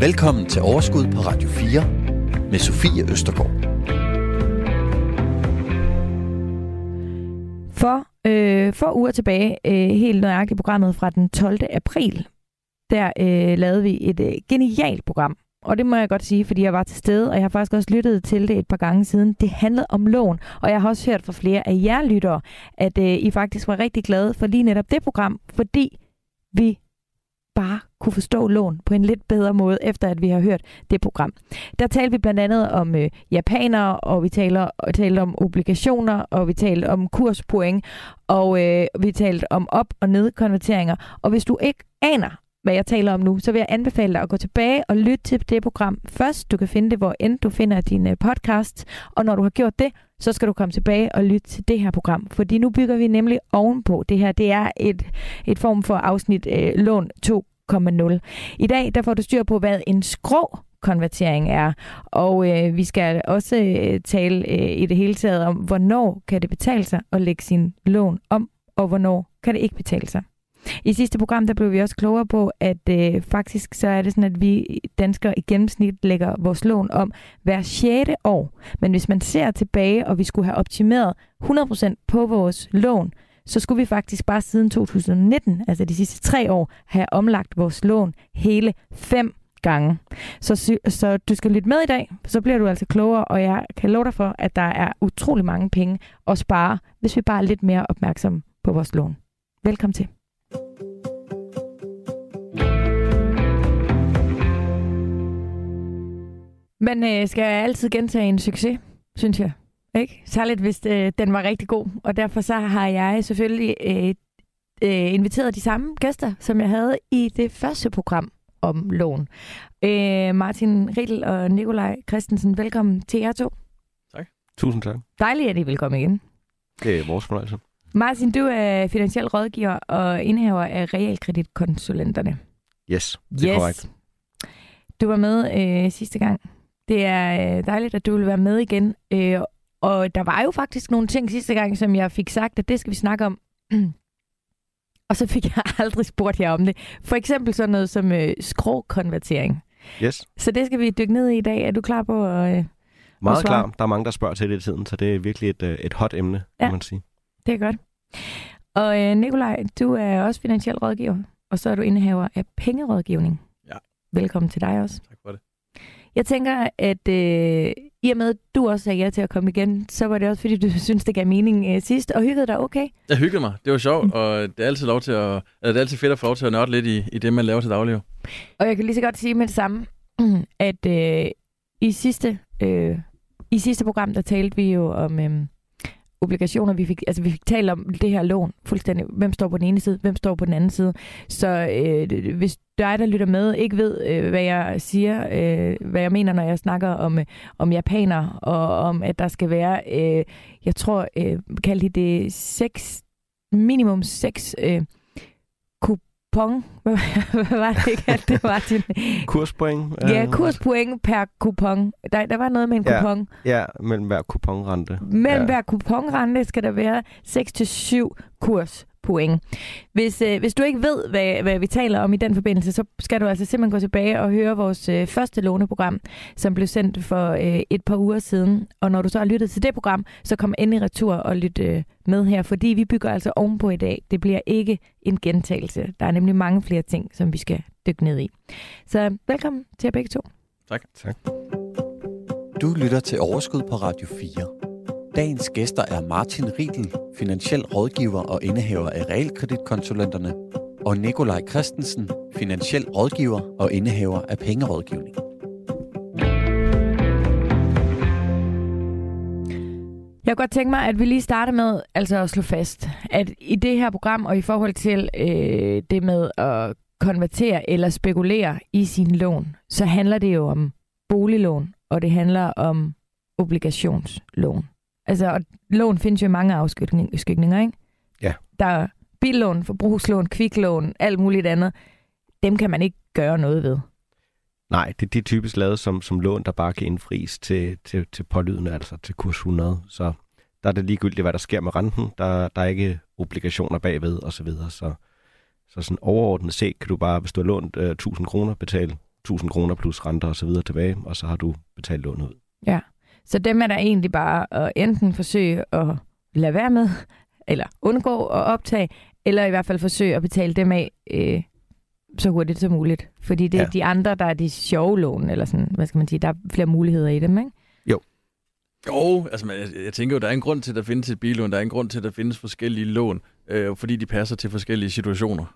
Velkommen til Overskud på Radio 4 med Sofie Østergaard. For uger tilbage, helt nøjagtigt programmet fra den 12. april, der lavede vi et genialt program. Og det må jeg godt sige, fordi jeg var til stede, og jeg har faktisk også lyttet til det et par gange siden. Det handlede om lån, og jeg har også hørt fra flere af jer lyttere, at I faktisk var rigtig glade for lige netop det program, fordi vi bare kunne forstå lån på en lidt bedre måde, efter at vi har hørt det program. Der talte vi blandt andet om japanere, og vi talte om obligationer, og vi talte om kurspoint, og vi talte om op- og nedkonverteringer. Og hvis du ikke aner, hvad jeg taler om nu, så vil jeg anbefale dig at gå tilbage og lytte til det program først. Du kan finde det, hvor end du finder dine podcasts, og når du har gjort det, så skal du komme tilbage og lytte til det her program, fordi nu bygger vi nemlig ovenpå. Det her, det er et form for afsnit lån 2.0. I dag, der får du styr på, hvad en skrå konvertering er, og vi skal også tale i det hele taget om, hvornår kan det betale sig at lægge sin lån om, og hvornår kan det ikke betale sig. I sidste program, der blev vi også klogere på, at faktisk så er det sådan, at vi danskere i gennemsnit lægger vores lån om hver 6. år. Men hvis man ser tilbage, og vi skulle have optimeret 100% på vores lån, så skulle vi faktisk bare siden 2019, altså de sidste 3 år, have omlagt vores lån hele 5 gange. Så du skal lytte med i dag, så bliver du altså klogere, og jeg kan love dig for, at der er utrolig mange penge at spare, hvis vi bare er lidt mere opmærksomme på vores lån. Velkommen til. Man skal altid gentage en succes, synes jeg. Ikke? Særligt, hvis den var rigtig god. Og derfor så har jeg selvfølgelig inviteret de samme gæster, som jeg havde i det første program om lån. Martin Riedel og Nicolaj Christensen, velkommen til jer to. Tak. Tusind tak. Dejligt, at I vil komme igen. Det er vores fornøjelse. Martin, du er finansiel rådgiver og indehaver af Realkreditkonsulenterne. Yes, det er korrekt. Du var med sidste gang. Det er dejligt, at du vil være med igen. Og der var jo faktisk nogle ting sidste gang, som jeg fik sagt, at det skal vi snakke om. Og så fik jeg aldrig spurgt jer om det. For eksempel sådan noget som skråkonvertering. Yes. Så det skal vi dykke ned i i dag. Er du klar på at meget klar. Der er mange, der spørger til det i tiden, så det er virkelig et hot emne, ja, kan man sige. Det er godt. Og Nicolaj, du er også finansiel rådgiver, og så er du indehaver af Pengerådgivning. Ja. Velkommen til dig også. Tak for det. Jeg tænker, at i og med, at du også sagde ja til at komme igen, så var det også, fordi du synes det gav mening sidst, og hyggede dig okay? Jeg hyggede mig. Det var sjovt, og det er altid, det er altid fedt at få lov til at nørde lidt i det, man laver til daglig. Og jeg kan lige så godt sige med det samme, at i sidste program, der talte vi jo om obligationer, vi fik talt om det her lån fuldstændig. Hvem står på den ene side, hvem står på den anden side. Så hvis dig, der lytter med, ikke ved, hvad jeg siger, hvad jeg mener, når jeg snakker om japanere, og om, at der skal være, jeg tror, kaldte det 6 kupon. Hvad var det, ikke? Det var din kurspoint. Ja, kurspoint per kupon. Der var noget med en kupon. Ja, mellem hver kuponrente. Mellem hver kuponrente skal der være 6-7 kurspoint. Hvis du ikke ved, hvad vi taler om i den forbindelse, så skal du altså simpelthen gå tilbage og høre vores første låneprogram, som blev sendt for et par uger siden. Og når du så har lyttet til det program, så kom endelig retur og lyt med her, fordi vi bygger altså ovenpå i dag. Det bliver ikke en gentagelse. Der er nemlig mange flere ting, som vi skal dykke ned i. Så velkommen til jer begge to. Tak. Tak. Du lytter til Overskud på Radio 4. Dagens gæster er Martin Riedel, finansiel rådgiver og indehaver af Realkreditkonsulenterne, og Nicolaj Christensen, finansiel rådgiver og indehaver af Pengerådgivning. Jeg kunne godt tænke mig, at vi lige starter med altså at slå fast, at i det her program og i forhold til det med at konvertere eller spekulere i sin lån, så handler det jo om boliglån, og det handler om obligationslån. Altså, og lån findes jo mange afskygninger, ikke? Ja. Der er billån, forbrugslån, kviklån, alt muligt andet. Dem kan man ikke gøre noget ved. Nej, det er typisk lavet som lån, der bare kan indfries til pålydende, altså til kurs 100. Så der er det ligegyldigt, hvad der sker med renten. Der er ikke obligationer bagved, osv. Så sådan overordnet set kan du bare, hvis du har lånt 1.000 kroner, betale 1000 kroner plus renter og så videre tilbage, og så har du betalt lånet ud. Ja, så dem er der egentlig bare at enten forsøge at lade være med, eller undgå at optage, eller i hvert fald forsøge at betale dem af så hurtigt som muligt. Fordi det er de andre, der er de sjove lån, eller sådan, hvad skal man sige, der er flere muligheder i dem, ikke? Jo, altså jeg tænker jo, der er en grund til, at der findes et billån, der er en grund til, at der findes forskellige lån, fordi de passer til forskellige situationer.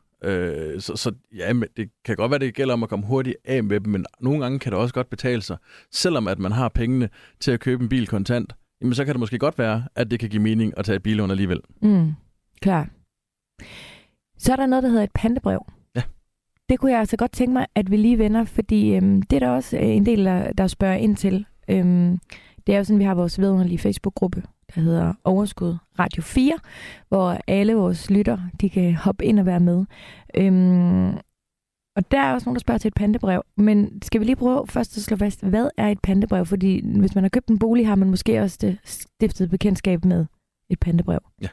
Så ja, det kan godt være, det gælder om at komme hurtigt af med dem, men nogle gange kan det også godt betale sig. Selvom at man har pengene til at købe en bil kontant, jamen så kan det måske godt være, at det kan give mening at tage et billån alligevel. Mm, klar. Så er der noget, der hedder et pantebrev. Ja. Det kunne jeg altså godt tænke mig, at vi lige vender, fordi det er der også en del, der spørger ind til. Det er jo sådan, vi har vores vedunderlige Facebook-gruppe, der hedder Overskud Radio 4, hvor alle vores lytter, de kan hoppe ind og være med. Og der er også nogen, der spørger til et pantebrev. Men skal vi lige prøve først at slå fast, hvad er et pantebrev? Fordi hvis man har købt en bolig, har man måske også stiftet bekendtskab med et pantebrev. Ja.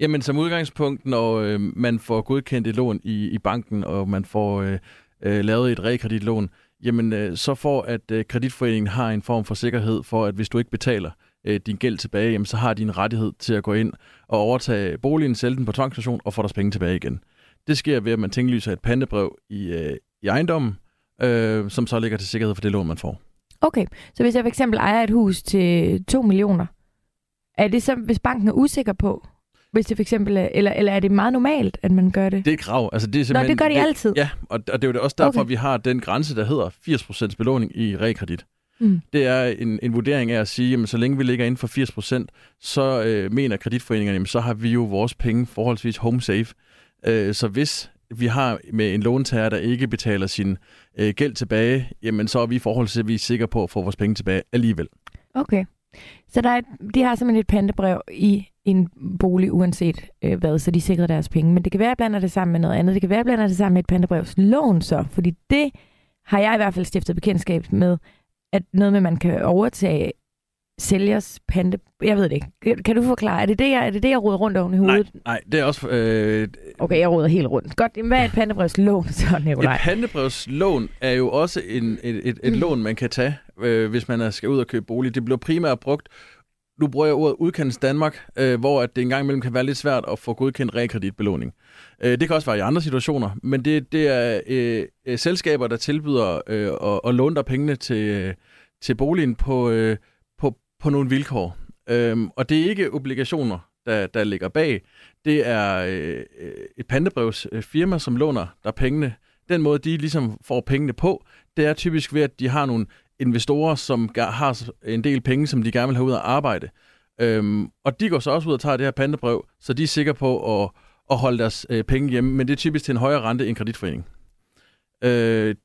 Jamen som udgangspunkt, når man får godkendt et lån i banken, og man får lavet et realkreditlån, jamen så for at kreditforeningen har en form for sikkerhed for, at hvis du ikke betaler din gæld tilbage, jamen, så har de en rettighed til at gå ind og overtage boligen, sælge den på tvangsstation og få deres penge tilbage igen. Det sker ved, at man tinglyser et pantebrev i ejendommen, som så ligger til sikkerhed for det lån, man får. Okay, så hvis jeg for eksempel ejer et hus til 2 millioner, er det så, hvis banken er usikker på, hvis det for eksempel er, eller er det meget normalt, at man gør det? Det er et krav. Altså, det er simpelthen, det gør de altid? Ja, og det er jo også derfor, okay, vi har den grænse, der hedder 80% belåning i realkredit. Mm. Det er en vurdering af at sige, jamen så længe vi ligger inden for 80%, så mener kreditforeningerne, jamen, så har vi jo vores penge forholdsvis home safe. Så hvis vi har med en låntager, der ikke betaler sin gæld tilbage, jamen så er vi forholdsvis sikre på at få vores penge tilbage alligevel. Okay. Så de har simpelthen et pantebrev i en bolig uanset hvad, så de sikrer deres penge. Men det kan være, at blander det sammen med noget andet. Det kan være, at blander det sammen med et pantebrevslån så. Fordi det har jeg i hvert fald stiftet bekendtskab med, at noget med, man kan overtage sælgers pante. Jeg ved det ikke. Kan du forklare? Er det det, jeg roder rundt oven i hovedet? Nej, det er også... Okay, jeg roder helt rundt. Godt, hvad er et pantebrevslån så, Nicolaj? Et pantebrevslån er jo også et lån, man kan tage, hvis man skal ud og købe bolig. Det bliver primært brugt... Nu bruger jeg ordet udkendelse Danmark, hvor at det engang imellem kan være lidt svært at få godkendt realkreditbelåning. Det kan også være i andre situationer, men det er selskaber, der tilbyder at låne dig pengene til boligen på nogle vilkår. Og det er ikke obligationer, der ligger bag. Det er et pantebrevsfirma, som låner dig pengene. Den måde, de ligesom får pengene på, det er typisk ved, at de har nogle investorer, som har en del penge, som de gerne vil have ud at arbejde. Og de går så også ud og tager det her pantebrev, så de er sikre på at holde deres penge hjemme, men det er typisk til en højere rente end kreditforening.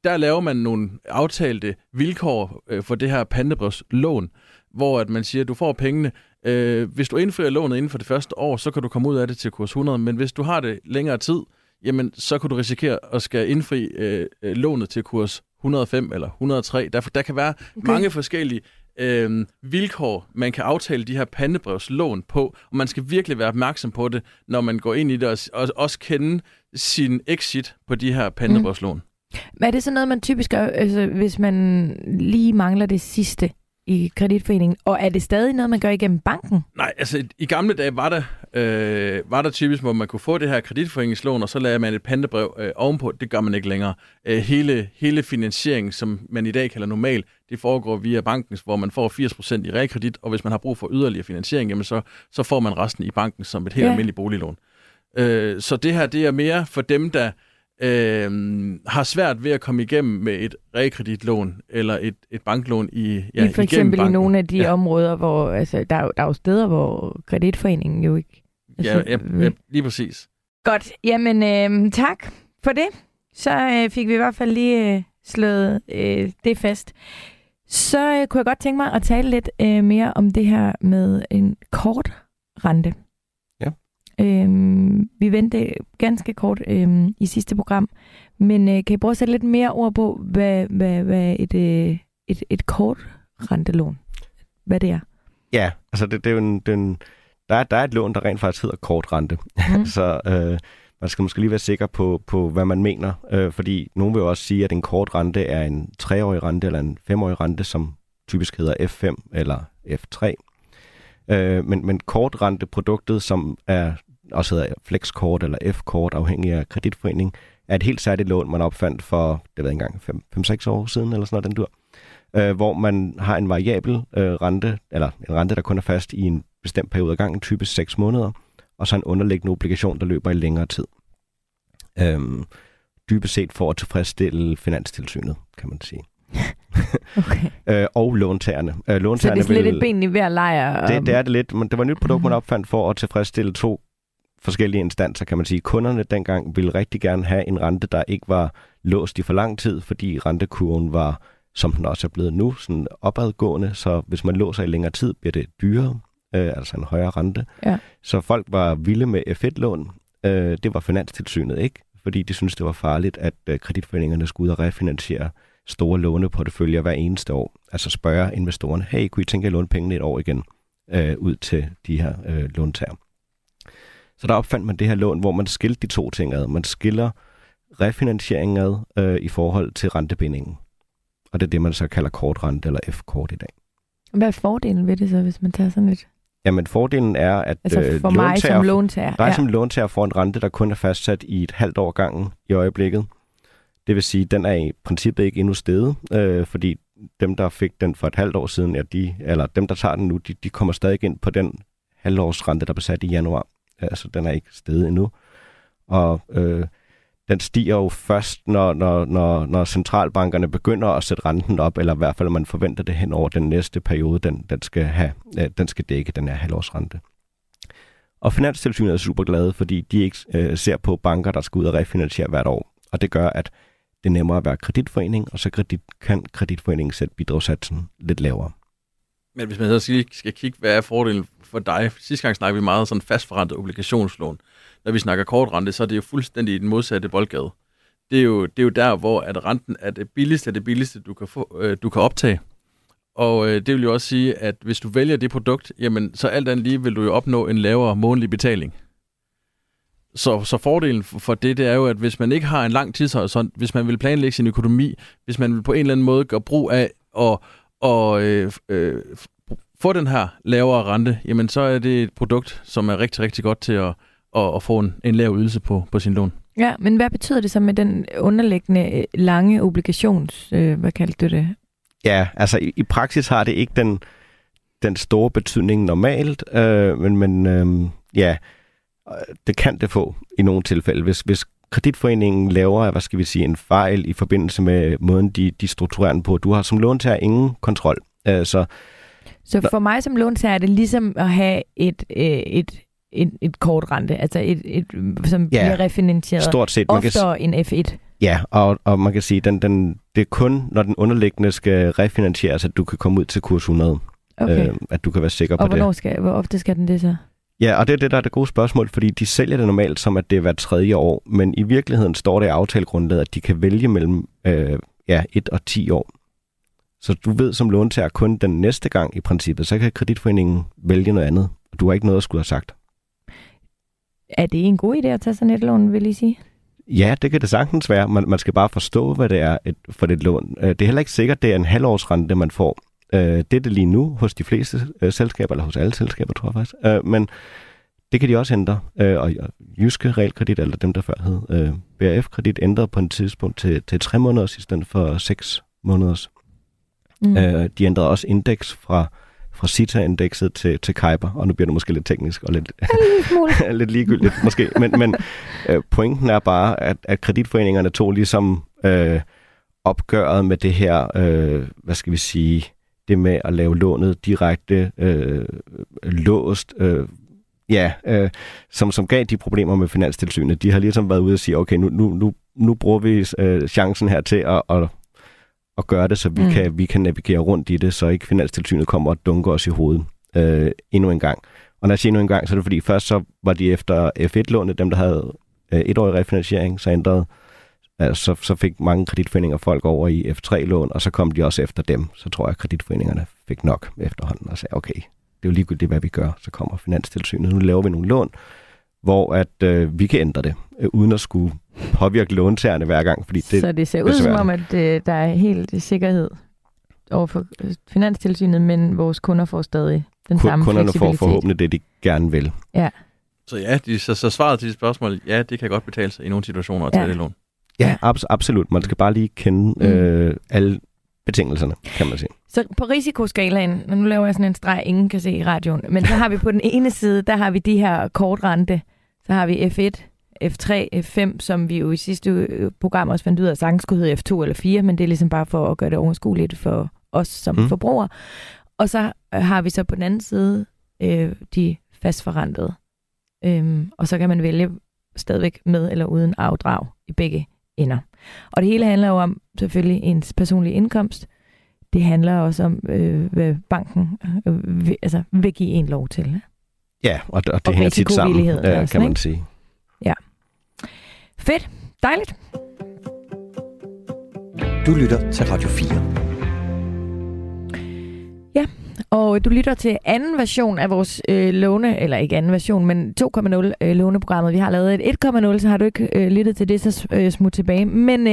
Der laver man nogle aftalte vilkår for det her pantebrevslån, hvor at man siger, at du får pengene. Hvis du indfrier lånet inden for det første år, så kan du komme ud af det til kurs 100, men hvis du har det længere tid, jamen så kan du risikere at skal indfri lånet til kurs 105 eller 103. Der kan være mange forskellige vilkår, man kan aftale de her pantebrevslån på, og man skal virkelig være opmærksom på det, når man går ind i det, og også kende sin exit på de her pantebrevslån. Mm. Er det sådan noget, man typisk gør, altså, hvis man lige mangler det sidste i kreditforeningen, og er det stadig noget, man gør igennem banken? Nej, altså i gamle dage var der typisk, hvor man kunne få det her kreditforeningslån, og så lagde man et pantebrev ovenpå. Det gør man ikke længere. Hele finansieringen, som man i dag kalder normal, det foregår via banken, hvor man får 80% i realkredit, og hvis man har brug for yderligere finansiering, jamen så får man resten i banken som et helt almindeligt boliglån. Så det her, det er mere for dem, der har svært ved at komme igennem med et realkreditlån eller et banklån i for eksempel i nogle af de områder, hvor altså, der er jo steder, hvor kreditforeningen jo ikke... Altså, ja, lige præcis. Godt, jamen tak for det. Så fik vi i hvert fald lige slået det fast. Så kunne jeg godt tænke mig at tale lidt mere om det her med en kort rente. Vi vendte ganske kort i sidste program, men kan I prøve at sætte lidt mere ord på, hvad et kort rentelån, hvad det er? Ja, altså det er jo der er et lån, der rent faktisk hedder kort rente. Mm. Så man skal måske lige være sikker på hvad man mener, fordi nogen vil jo også sige, at en kort rente er en 3-årig rente eller en 5-årig rente, som typisk hedder F5 eller F3. Men kortrenteproduktet, som er også hedder flexkort eller F-kort, afhængig af kreditforening, er et helt særligt lån, man opfandt for, det ved jeg ikke engang, 5-6 år siden eller sådan noget, den dur. Hvor man har en variabel rente, eller en rente, der kun er fast i en bestemt periode af gangen, typisk 6 måneder, og så en underliggende obligation, der løber i længere tid. Dybest set for at tilfredsstille Finanstilsynet, kan man sige. Okay. Og låntagerne. Låntagerne. Så det er lidt et ben i hver lejr? Det er det lidt, men det var et nyt produkt, man opfandt for at tilfredsstille to forskellige instanser, kan man sige. Kunderne dengang ville rigtig gerne have en rente, der ikke var låst i for lang tid, fordi rentekurven var, som den også er blevet nu, sådan opadgående, så hvis man låser i længere tid, bliver det dyrere, altså en højere rente. Ja. Så folk var vilde med F1-lån. Det var Finanstilsynet ikke, fordi de syntes, det var farligt, at kreditforeningerne skulle ud og refinansiere store låneporteføljer hver eneste år. Altså spørge investorerne, hey, kunne I tænke at låne pengene et år igen ud til de her låntager? Så der opfandt man det her lån, hvor man skilte de to ting ad. Man skiller refinansieringen ad i forhold til rentebindingen. Og det er det, man så kalder kortrente eller F-kort i dag. Hvad er fordelen ved det så, hvis man tager sådan et? Jamen, fordelen er, at altså for mig som låntager. Dig som låntager får en rente, der kun er fastsat i et halvt år gangen i øjeblikket. Det vil sige, at den er i princippet ikke endnu steget, fordi dem, der fik den for et halvt år siden, eller dem, der tager den nu, de kommer stadig ind på den halvårsrente, der blev sat i januar. Altså, den er ikke steget endnu. Og den stiger jo først, når centralbankerne begynder at sætte renten op, eller i hvert fald, man forventer det hen over den næste periode, den skal dække den her halvårsrente. Og Finanstilsynet er super glade, fordi de ikke ser på banker, der skal ud og refinansiere hvert år. Og det gør, at det er nemmere at være kreditforening, og så kan kreditforeningen sætte bidragssatsen lidt lavere. Men hvis man så skal kigge, hvad er fordelen for dig? Sidste gang snakkede vi meget om sådan fastforrentet obligationslån. Når vi snakker kortrente, så er det jo fuldstændig i den modsatte boldgade. Det er jo der, hvor at renten er det billigste, du kan optage. Og det vil jo også sige, at hvis du vælger det produkt, jamen, så alt andet lige vil du jo opnå en lavere månedlig betaling. Så fordelen for det er jo, at hvis man ikke har en lang tidshorisont, hvis man vil planlægge sin økonomi, hvis man vil på en eller anden måde gøre brug af og få den her lavere rente, jamen så er det et produkt, som er rigtig, rigtig godt til at få en lav ydelse på sin lån. Ja, men hvad betyder det så med den underliggende lange obligations... hvad kaldte du det? Ja, altså i praksis har det ikke den store betydning normalt, men det kan det få i nogle tilfælde. Hvis kreditforeningen laver, hvad skal vi sige, en fejl i forbindelse med måden, de strukturerer den på, du har som låntager ingen kontrol. Så for mig som låntager er det ligesom at have et kortrente, altså som bliver refinansieret stort set, oftere end F1. Ja, og man kan sige, at det er kun, når den underliggende skal refinansieres, at du kan komme ud til kurs 100, okay. At du kan være sikker på det. Og hvor ofte skal den det så? Ja, og det er det, der er det gode spørgsmål, fordi de sælger det normalt som, at det er hvert 3. år, men i virkeligheden står det i aftalegrundlaget, at de kan vælge mellem 1 og 10 år. Så du ved som låntager kun den næste gang i princippet, så kan kreditforeningen vælge noget andet, og du har ikke noget at skulle have sagt. Er det en god idé at tage sådan et lån, vil I sige? Ja, det kan det sagtens være. Man skal bare forstå, hvad det er for det lån. Det er heller ikke sikkert, det er en halvårsrente, man får. Det er det lige nu hos de fleste selskaber, eller hos alle selskaber, tror jeg faktisk. Men det kan de også ændre. Og Jyske Realkredit, eller dem, der før hed BRF-kredit, ændrede på et tidspunkt til 3 måneders i stedet for 6 måneders. Mm. De ændrede også indeks fra CITA-indekset til Kiber, og nu bliver det måske lidt teknisk og lidt ligegyldigt måske. Men pointen er bare, at kreditforeningerne tog ligesom opgøret med det her, hvad skal vi sige, det med at lave lånet direkte låst, som gav de problemer med Finanstilsynet. De har ligesom været ude og sige, okay, nu bruger vi chancen her til at gøre det, så vi kan navigere rundt i det, så ikke Finanstilsynet kommer og dunker os i hovedet endnu en gang. Og når jeg siger endnu en gang, så er det fordi, først så var de efter F1-lånet, dem der havde etårig refinansiering, så ændrede så fik mange kreditforeninger folk over i F3-lån, og så kom de også efter dem. Så tror jeg, at kreditforeningerne fik nok efterhånden og sagde, okay, det er jo ligegyldigt, hvad vi gør. Så kommer Finanstilsynet, nu laver vi nogle lån, hvor at vi kan ændre det, uden at skulle påvirke låntagerne hver gang. Fordi det, så det ser ud som om, at der er helt sikkerhed overfor Finanstilsynet, men vores kunder får stadig den samme fleksibilitet. Kunderne får forhåbentlig det, de gerne vil. Ja. Så ja, så svaret til de spørgsmål, ja, det kan godt betale sig i nogle situationer at tage det lån. Ja, absolut. Man skal bare lige kende alle betingelserne, kan man sige. Så på risikoskalaen, og nu laver jeg sådan en streg, ingen kan se i radioen, men så har vi på den ene side, der har vi de her kortrente, så har vi F1, F3, F5, som vi jo i sidste program også fandt ud af, at sagtens skulle hedde F2 eller 4, men det er ligesom bare for at gøre det overskueligt for os som forbrugere. Og så har vi så på den anden side de fastforrentede. Og så kan man vælge stadigvæk med eller uden afdrag i begge ender. Og det hele handler jo om selvfølgelig ens personlige indkomst. Det handler også om, hvad banken vil give en lov til. Ja, og det hænger tit sammen, kan man sige. Ja. Fedt. Dejligt. Du lytter til Radio 4. Ja, og du lytter til anden version af vores men 2.0 låneprogrammet. Vi har lavet et 1.0, så har du ikke lyttet til det, så smut tilbage. Men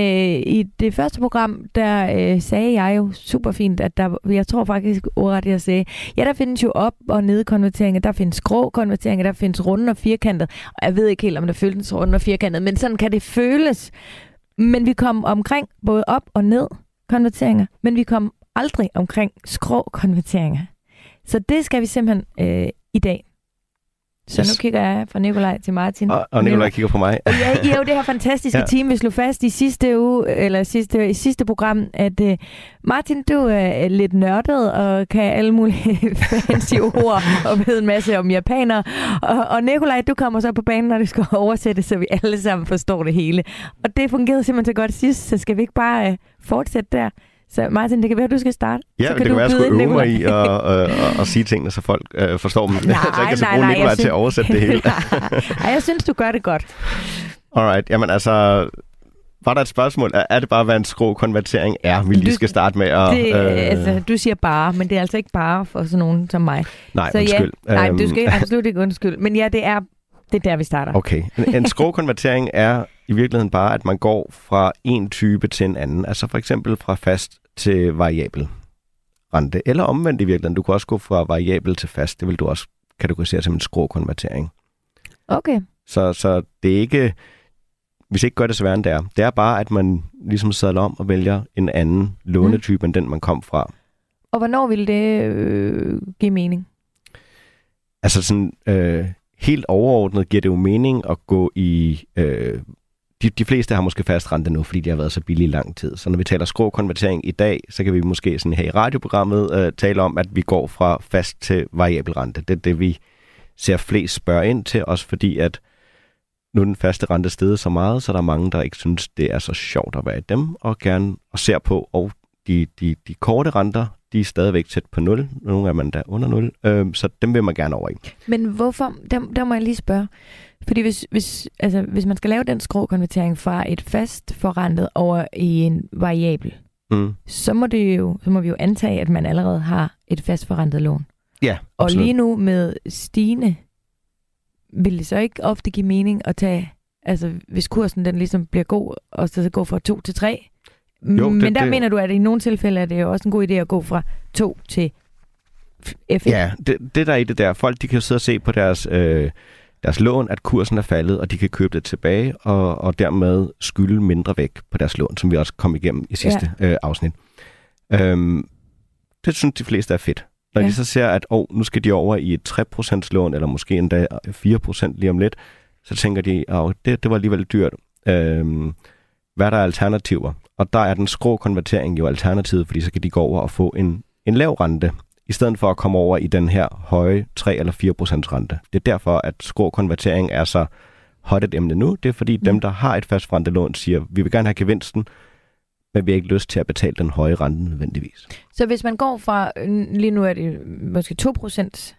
i det første program, der sagde jeg jo super fint, at jeg tror faktisk ordret, jeg sagde, ja, der findes jo op- og nedkonverteringer, der findes grå konverteringer, der findes runde og firkantet. Og jeg ved ikke helt, om der føles runde og firkantet, men sådan kan det føles. Men vi kom omkring både op- og ned konverteringer, men vi kom aldrig omkring skrå konverteringer. Så det skal vi simpelthen i dag. Så nu kigger jeg fra Nicolaj til Martin. Og Nicolaj kigger på mig. I er jo det her fantastiske team. Vi slog fast i sidste program, at Martin, du er lidt nørdet og kan alle mulige fancy ord og ved en masse om japanere. Og Nicolaj, du kommer så på banen, når det skal oversættes, så vi alle sammen forstår det hele. Og det fungerede simpelthen så godt sidst, så skal vi ikke bare fortsætte der. Så Martin, det kan være, at du skal starte. Ja, så kan det kan være, at jeg skulle øve mig i at sige tingene, så folk forstår dem. Nej, så jeg kan så bruge Nicolaj til at oversætte det hele. Nej, jeg synes, du gør det godt. Alright, jamen altså, var der et spørgsmål? Er det bare, hvad en skrå konvertering er, vi lige skal starte med? Du siger bare, men det er altså ikke bare for sådan nogen som mig. Nej, så undskyld. Ja, nej, du skal absolut ikke undskyld. Men ja, det er der, vi starter. Okay, en skrå konvertering er i virkeligheden bare, at man går fra en type til en anden. Altså for eksempel fra fast til variabel rente. Eller omvendt i virkeligheden. Du kan også gå fra variabel til fast. Det vil du også kategorisere som en skråkonvertering. Okay. Så det er ikke, hvis ikke gør det sværere end det er. Det er bare, at man ligesom sadler om og vælger en anden lånetype end den, man kom fra. Og hvornår ville det give mening? Altså sådan, helt overordnet giver det jo mening at gå i... De fleste har måske fast rente nu, fordi de har været så billige i lang tid. Så når vi taler skråkonvertering i dag, så kan vi måske sådan her i radioprogrammet tale om, at vi går fra fast til variabel rente. Det er det, vi ser flest spørge ind til, også fordi at nu den faste rente steget så meget, så der er mange, der ikke synes, det er så sjovt at være i dem, og gerne og ser på. Og de korte renter, de er stadigvæk tæt på 0. Nogle af man der under 0, så dem vil man gerne over i. Men hvorfor? Der må jeg lige spørge. Fordi hvis man skal lave den skråkonvertering fra et fast forrentet over i en variabel, så må vi jo antage, at man allerede har et fast forrentet lån. Ja, absolut. Og lige nu med stigende, vil det så ikke ofte give mening at tage, altså hvis kursen den ligesom bliver god, og så gå fra 2 til 3? Jo, men der mener du, at i nogle tilfælde er det jo også en god idé at gå fra 2 til F1. Ja, det der er i det der. Folk de kan sidde og se på deres lån, at kursen er faldet, og de kan købe det tilbage, og dermed skylde mindre væk på deres lån, som vi også kom igennem i sidste afsnit. Det synes de fleste er fedt. Når de så ser, at nu skal de over i et 3% lån, eller måske endda 4% lige om lidt, så tænker de, at det var alligevel dyrt. Hvad der er alternativer? Og der er den skrå konvertering jo alternativet, fordi så kan de gå over og få en lav rente, i stedet for at komme over i den her høje 3 eller 4% rente. Det er derfor, at skrå konvertering er så hot et emne nu. Det er fordi dem, der har et fast rentelån, siger, vi vil gerne have gevinsten, men vi har ikke lyst til at betale den høje rente nødvendigvis. Så hvis man går fra, lige nu er det måske 2%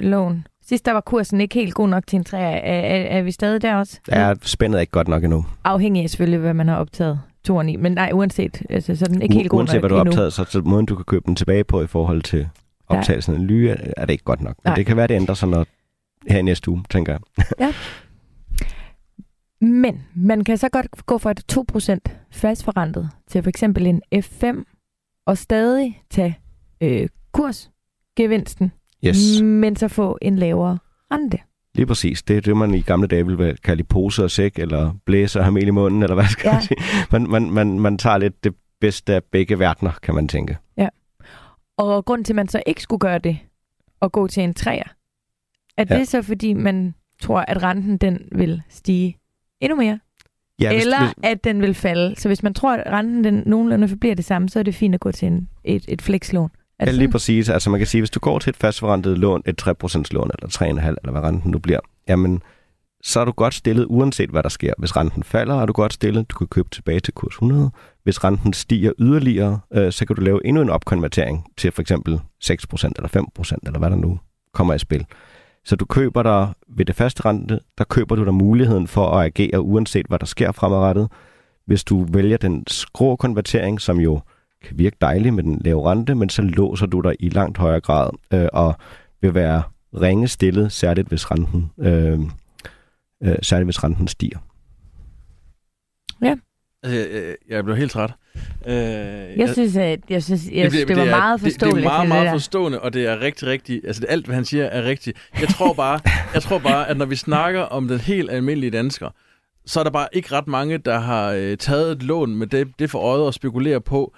lån. Sidst der var kursen ikke helt god nok til en 3. Er vi stadig der også? Ja, spændet er ikke godt nok endnu. Afhængig af selvfølgelig, hvad man har optaget. 2 og 9, men nej, uanset, altså, så er den ikke helt god nok endnu. Uanset hvad du har optaget, så måden du kan købe den tilbage på i forhold til optagelsen af nye, er det ikke godt nok. Men det kan være, det ændrer sig, når her i næste uge, tænker jeg. Ja. Men man kan så godt gå fra et 2% fastforrentet til for eksempel en F5 og stadig tage kursgevinsten, yes, men så få en lavere rente. Lige præcis. Det er det, man i gamle dage ville kalde pose og sæk, eller blæse og have mel i munden, eller hvad skal man sige. Man tager lidt det bedste af begge verdener, kan man tænke. Ja. Og grunden til, at man så ikke skulle gøre det, og gå til en 3'er, er det så, fordi man tror, at renten den vil stige endnu mere? Ja, eller at den vil falde. Så hvis man tror, at renten den nogenlunde forbliver det samme, så er det fint at gå til et flekslån. Ja, lige præcis. Altså man kan sige, hvis du går til et fastforrentet lån, et 3% lån, eller 3,5, eller hvad renten nu bliver, jamen, så er du godt stillet, uanset hvad der sker. Hvis renten falder, er du godt stillet. Du kan købe tilbage til kurs 100. Hvis renten stiger yderligere, så kan du lave endnu en opkonvertering til for eksempel 6% eller 5%, eller hvad der nu kommer i spil. Så du køber dig ved det faste rente, der køber du dig muligheden for at agere, uanset hvad der sker fremadrettet. Hvis du vælger den skrå konvertering, som jo kan virke dejligt med den lave rente, men så låser du dig i langt højere grad og vil være ringe stillet, særligt hvis renten stiger. Ja. Jeg blev helt træt. Jeg synes, det var meget forståeligt. Det er meget forstående, og det er rigtig, rigtig... Altså alt, hvad han siger, er rigtigt. Jeg tror bare, at når vi snakker om den helt almindelige dansker, så er der bare ikke ret mange, der har taget et lån med det for øjet og spekulerer på,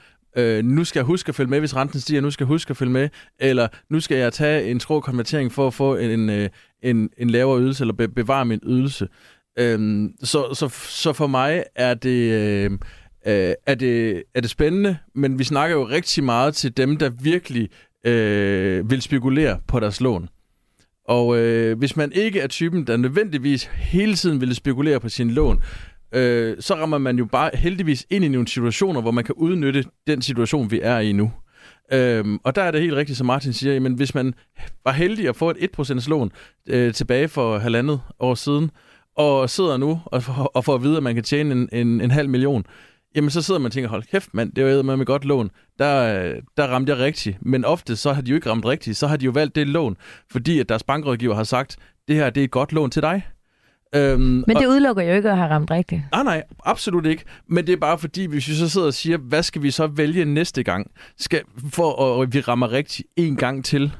nu skal jeg huske at følge med, hvis renten stiger, nu skal jeg huske at følge med, eller nu skal jeg tage en skrå konvertering for at få en lavere ydelse, eller bevare min ydelse. Så for mig er det, er det spændende, men vi snakker jo rigtig meget til dem, der virkelig vil spekulere på deres lån. Og hvis man ikke er typen, der nødvendigvis hele tiden vil spekulere på sin lån, så rammer man jo bare heldigvis ind i nogle situationer, hvor man kan udnytte den situation, vi er i nu. Og der er det helt rigtigt, som Martin siger, jamen, hvis man var heldig at få et 1% lån tilbage for 1,5 år siden, og sidder nu og får at vide, at man kan tjene en 500.000, jamen så sidder man og tænker, hold kæft mand, det var jo med godt lån, der ramte jeg rigtigt. Men ofte så har de jo ikke ramt rigtigt, så har de jo valgt det lån, fordi at deres bankrådgiver har sagt, det her det er et godt lån til dig. Men det udelukker jo ikke at have ramt rigtigt. Nej, absolut ikke. Men det er bare fordi, hvis vi så sidder og siger, hvad skal vi så vælge næste gang, for at vi rammer rigtigt en gang til?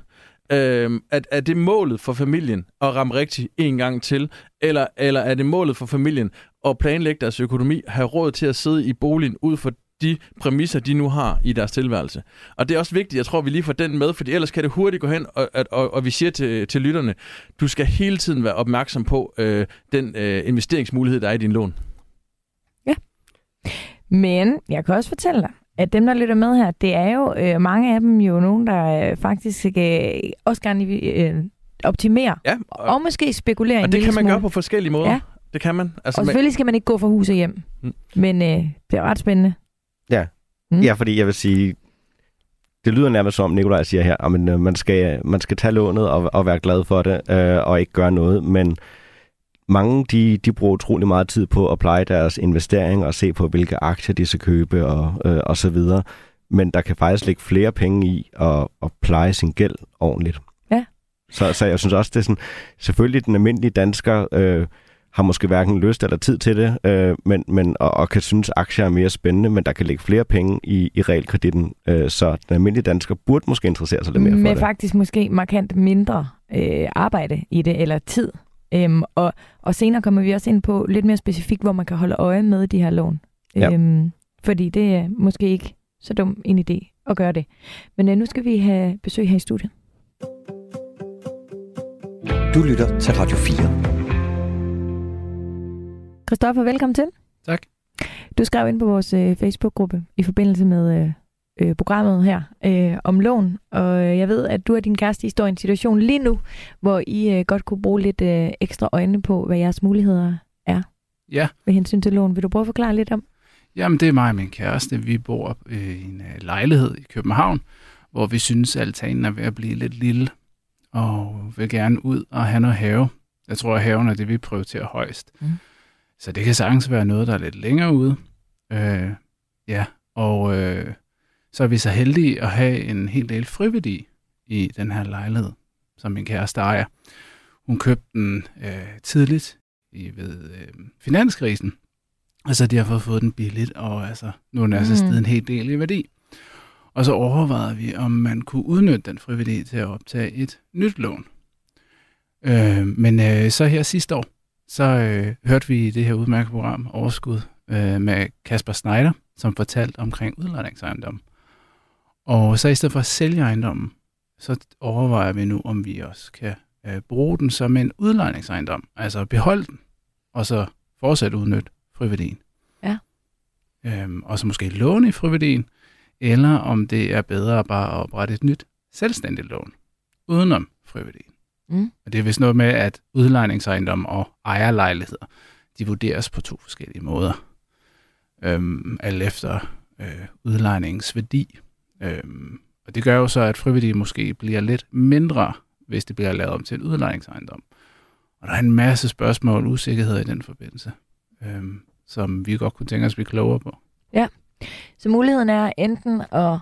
Er det målet for familien at ramme rigtigt en gang til? Eller er det målet for familien at planlægge deres økonomi, have råd til at sidde i boligen ud for de præmisser, de nu har i deres tilværelse? Og det er også vigtigt, jeg tror, vi lige får den med, for ellers kan det hurtigt gå hen, og vi siger til lytterne, du skal hele tiden være opmærksom på den investeringsmulighed, der er i din lån. Ja, men jeg kan også fortælle dig, at dem, der lytter med her, det er jo mange af dem jo nogen, der faktisk også gerne optimerer. Ja, og måske spekulerer en lille smule. Og det kan man gøre på forskellige måder. Ja. Det kan man. Altså, og selvfølgelig skal man ikke gå fra hus og hjem. Men det er ret spændende. Ja. Ja, fordi jeg vil sige, det lyder nærmest som Nicolaj siger her, at man skal tage lånet og være glad for det og ikke gøre noget, men mange, de bruger utrolig meget tid på at pleje deres investeringer og se på, hvilke aktier de skal købe og så videre. Men der kan faktisk ligge flere penge i at pleje sin gæld ordentligt. Ja. Så jeg synes også, det er sådan, selvfølgelig den almindelige dansker har måske hverken lyst eller tid til det, men kan synes, aktier er mere spændende, men der kan ligge flere penge i realkreditten, så den almindelige dansker burde måske interessere sig lidt mere for det. Men faktisk måske markant mindre arbejde i det, eller tid. Og senere kommer vi også ind på lidt mere specifikt, hvor man kan holde øje med de her lån. Ja. Fordi det er måske ikke så dum en idé at gøre det. Men nu skal vi have besøg her i studiet. Du lytter til Radio 4. Kristoffer, velkommen til. Tak. Du skrev ind på vores Facebook-gruppe i forbindelse med programmet her om lån, og jeg ved, at du og din kæreste I står i en situation lige nu, hvor I godt kunne bruge lidt ekstra øjne på, hvad jeres muligheder er. Ja. Med hensyn til lån. Vil du prøve at forklare lidt om? Jamen, det er mig og min kæreste. Vi bor i en lejlighed i København, hvor vi synes, at altanen er ved at blive lidt lille, og vil gerne ud og have noget have. Jeg tror, at haven er det, vi prioriterer højst. Mm. Så det kan sagtens være noget, der er lidt længere ude. Så er vi så heldige at have en hel del friværdi i den her lejlighed, som min kæreste ejer. Hun købte den tidligt ved finanskrisen, og så derfor fået den billigt, og altså, nu er den altså steget en hel del i værdi. Og så overvejede vi, om man kunne udnytte den frivillige til at optage et nyt lån. Men så her sidste år, så hørte vi det her udmærkede program Overskud med Kasper Schneider, som fortalte omkring udlejningsejendom. Og så i stedet for at sælge ejendommen, så overvejer vi nu, om vi også kan bruge den som en udlejningsejendom. Altså beholde den, og så fortsat udnytte friværdien. Ja. Og så måske låne i friværdien, eller om det er bedre bare at oprette et nyt selvstændigt lån, udenom friværdien. Mm. Og det er vist noget med, at udlejningsejendomme og ejerlejligheder, de vurderes på to forskellige måder. Alt efter udlejningens værdi. Og det gør jo så, at friværdien måske bliver lidt mindre, hvis det bliver lavet om til en udlejningsejendom. Og der er en masse spørgsmål og usikkerheder i den forbindelse, som vi godt kunne tænke os at blive klogere på. Ja, så muligheden er enten at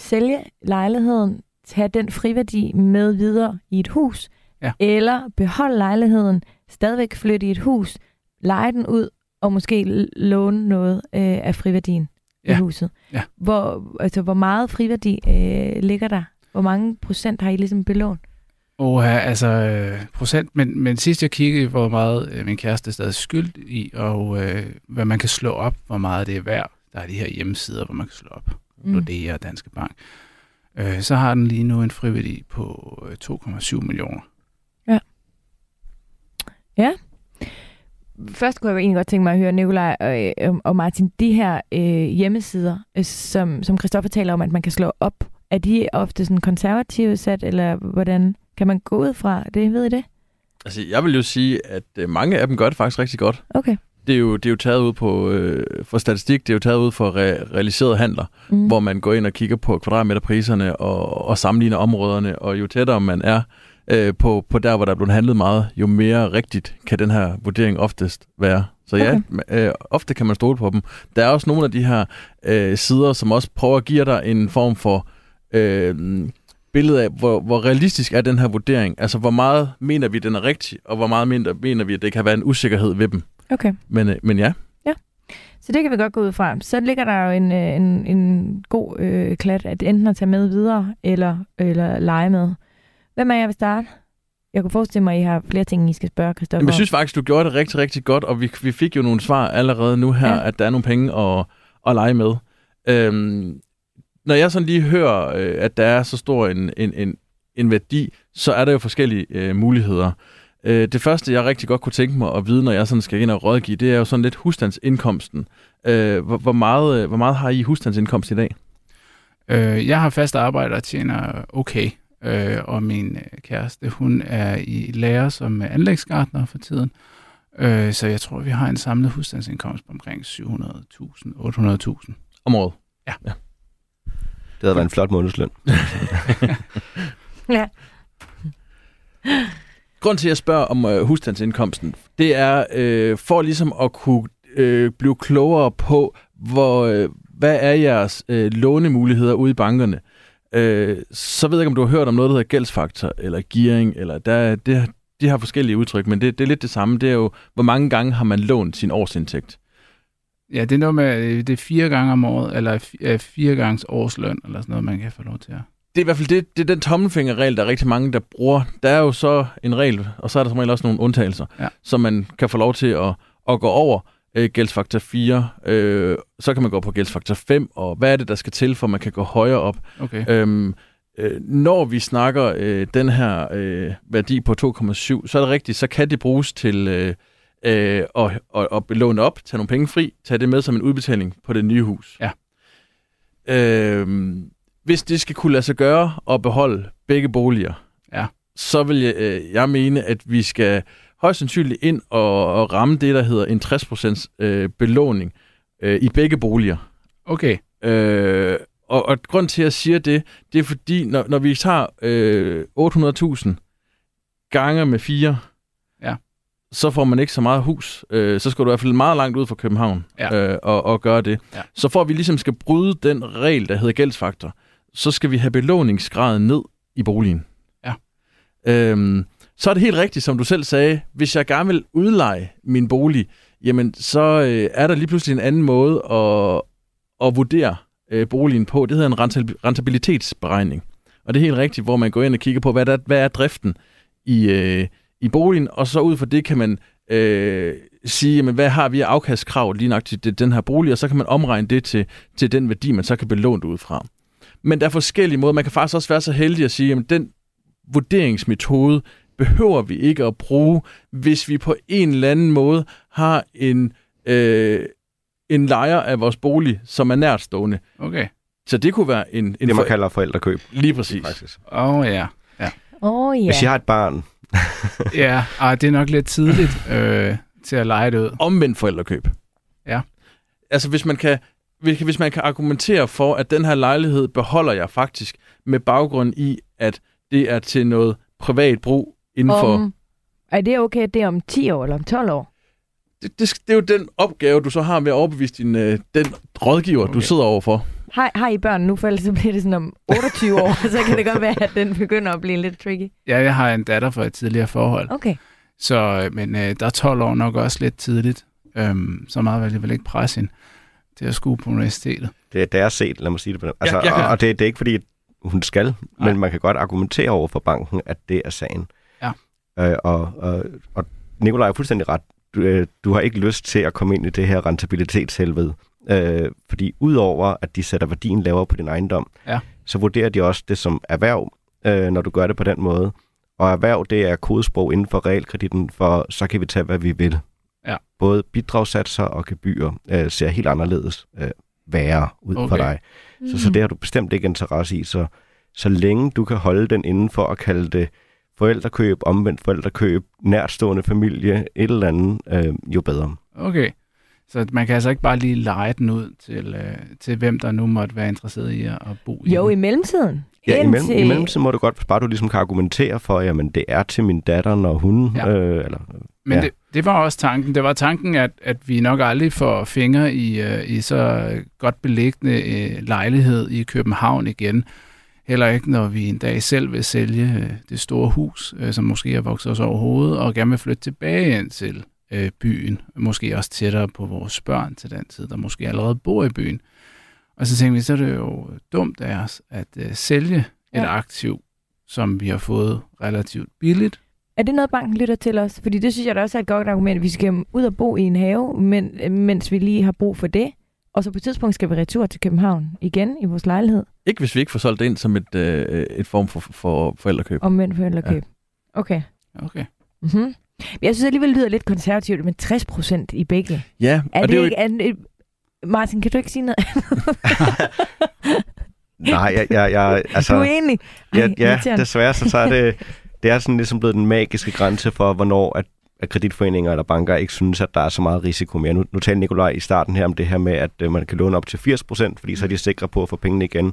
sælge lejligheden, tage den friværdi med videre i et hus, ja, eller beholde lejligheden, stadigvæk flytte i et hus, leje den ud og måske låne noget af friværdien, ja, i huset. Ja. Hvor meget friværdi ligger der? Hvor mange procent har I ligesom belånt? Procent, men sidst jeg kiggede, hvor meget min kæreste stadig skyld i, og hvad man kan slå op, hvor meget det er værd. Der er de her hjemmesider, hvor man kan slå op. Nordea og Danske Bank. Så har den lige nu en friværdi på 2,7 millioner. Ja. Ja. Først kunne jeg egentlig godt tænke mig at høre, Nicolaj og Martin, de her hjemmesider, som Kristoffer taler om, at man kan slå op, er de ofte sådan konservative sat, eller hvordan kan man gå ud fra det? Ved I det? Altså, jeg vil jo sige, at mange af dem gør det faktisk rigtig godt. Okay. Det er jo taget ud på, for statistik, det er jo taget ud for realiserede handler, hvor man går ind og kigger på kvadratmeterpriserne og sammenligner områderne, og jo tættere man er på der, hvor der er blevet handlet meget, jo mere rigtigt kan den her vurdering oftest være. Så ja, okay. Ofte kan man stole på dem. Der er også nogle af de her sider, som også prøver at give dig en form for billede af, hvor realistisk er den her vurdering. Altså, hvor meget mener vi, den er rigtig, og hvor meget mener vi, at det kan være en usikkerhed ved dem. Okay. Men ja. Ja, så det kan vi godt gå ud fra. Så ligger der jo en god klat, at enten at tage med videre, eller lege med. Hvem er jeg ved starte? Jeg kunne forestille mig, at I har flere ting, I skal spørge, Kristoffer. Jeg synes faktisk, du gjorde det rigtig, rigtig godt, og vi fik jo nogle svar allerede nu her, ja, at der er nogle penge at lege med. Når jeg sådan lige hører, at der er så stor en værdi, så er der jo forskellige muligheder. Det første, jeg rigtig godt kunne tænke mig at vide, når jeg sådan skal ind og rådgive, det er jo sådan lidt husstandsindkomsten. Hvor meget har I husstandsindkomst i dag? Jeg har fast arbejde og tjener okay. Og min kæreste, hun er i lære som anlægsgartner for tiden. Så jeg tror, vi har en samlet husstandsindkomst på omkring 700.000-800.000. Om året? Ja. Det havde været en flot månedsløn. Ja. Grunden til, at jeg spørger om husstandsindkomsten, det er for ligesom at kunne blive klogere på, hvad er jeres lånemuligheder ude i bankerne. Så ved jeg ikke, om du har hørt om noget, der hedder gældsfaktor, eller gearing, eller de har forskellige udtryk, men det er lidt det samme. Det er jo, hvor mange gange har man lånt sin årsindtægt? Ja, det er noget med, det er 4 gange om året, eller 4 gange årsløn, eller sådan noget, man kan få lov til at... Det er i hvert fald det er den tommelfingerregel, der er rigtig mange, der bruger. Der er jo så en regel, og så er der som regel også nogle undtagelser, ja, som man kan få lov til at gå over gældsfaktor 4. Så kan man gå på gældsfaktor 5, og hvad er det, der skal til, for man kan gå højere op? Okay. Når vi snakker den her værdi på 2,7, så er det rigtigt, så kan det bruges til... og låne op, tage nogle penge fri, tage det med som en udbetaling på det nye hus. Ja. Hvis det skal kunne lade sig gøre og beholde begge boliger, ja, så vil jeg mene, at vi skal højst sandsynligt ind og ramme det, der hedder en 60% belåning i begge boliger. Okay. Og grund til, at jeg siger det, det er fordi, når vi tager 800.000 gange med 4, så får man ikke så meget hus. Så skal du i hvert fald meget langt ud fra København, ja, og gøre det. Ja. Så for at vi ligesom skal bryde den regel, der hedder gældsfaktor, så skal vi have belåningsgraden ned i boligen. Ja. så er det helt rigtigt, som du selv sagde. Hvis jeg gerne vil udleje min bolig, jamen så er der lige pludselig en anden måde at vurdere boligen på. Det hedder en rentabilitetsberegning. Og det er helt rigtigt, hvor man går ind og kigger på, hvad er driften i boligen, og så ud fra det kan man sige, jamen, hvad har vi af afkastkrav lige nok til den her bolig, og så kan man omregne det til den værdi, man så kan belåne ud fra. Men der er forskellige måder. Man kan faktisk også være så heldig at sige, at den vurderingsmetode behøver vi ikke at bruge, hvis vi på en eller anden måde har en lejer af vores bolig, som er nærtstående. Okay. Så det kunne være en det, man kalder forældrekøb. Lige præcis. Åh ja. Hvis jeg har et barn. Ja, det er nok lidt tidligt til at leje det ud. Omvendt forældrekøb. Ja. Altså hvis man kan argumentere for, at den her lejlighed beholder jeg faktisk med baggrund i, at det er til noget privat brug inden for... Er det okay, at det er om 10 år eller om 12 år? Det er jo den opgave, du så har med at overbevise den rådgiver, okay, du sidder overfor. Har I børn nu, for ellers så bliver det sådan om 28 år, så kan det godt være, at den begynder at blive lidt tricky. Ja, jeg har en datter fra et tidligere forhold. Okay. Så, men der er 12 år nok også lidt tidligt. Så meget vil jeg vel ikke presse hende til at skue på universitetet. Det er deres set, lad mig sige det på dem. Altså, ja, og det er ikke fordi, hun skal, nej, men man kan godt argumentere over for banken, at det er sagen. Ja. Og Nicolaj er fuldstændig ret. Du har ikke lyst til at komme ind i det her rentabilitetshelvede. Fordi udover at de sætter værdien lavere på din ejendom, ja, så vurderer de også det som erhverv, når du gør det på den måde. Og erhverv, det er kodesprog inden for realkreditten, for så kan vi tage, hvad vi vil. Ja. Både bidragssatser og gebyrer ser helt anderledes værre ud, okay, for dig. Så det har du bestemt ikke interesse i. Så længe du kan holde den inden for at kalde det forældrekøb, omvendt forældrekøb, nærstående familie, et eller andet, jo bedre. Okay. Så man kan altså ikke bare lige leje den ud til hvem der nu måtte være interesseret i at bo i. Jo, i mellemtiden. Ja, i mellemtiden må du godt, bare du ligesom kan argumentere for, jamen det er til min datter, når hun... Ja. Men ja, det var også tanken. Det var tanken, at vi nok aldrig får fingre i så godt beliggende lejlighed i København igen. Heller ikke, når vi en dag selv vil sælge det store hus, som måske har vokset os over hovedet, og gerne vil flytte tilbage ind til byen, måske også tættere på vores børn til den tid, der måske allerede bor i byen. Og så tænkte vi, så er det jo dumt af os at sælge, ja, et aktiv, som vi har fået relativt billigt. Er det noget, banken lytter til os? Fordi det synes jeg da også er et godt argument, at vi skal ud og bo i en have, mens vi lige har brug for det. Og så på et tidspunkt skal vi retur til København igen i vores lejlighed. Ikke hvis vi ikke får solgt det ind som et form for forældrekøb. Omvendt forældrekøb. Ja. Okay. Mm-hmm. Jeg synes alligevel, det lyder lidt konservativt, men 60% i begge. Ja, og er det ikke... Martin, kan du ikke sige noget andet? Nej, jeg altså... Du er enig? Ej, ja, desværre, så er det er sådan ligesom blevet den magiske grænse for, hvornår at kreditforeninger eller banker ikke synes, at der er så meget risiko mere. Nu talte Nicolaj i starten her om det her med, at man kan låne op til 80%, fordi så er de sikre på at få pengene igen.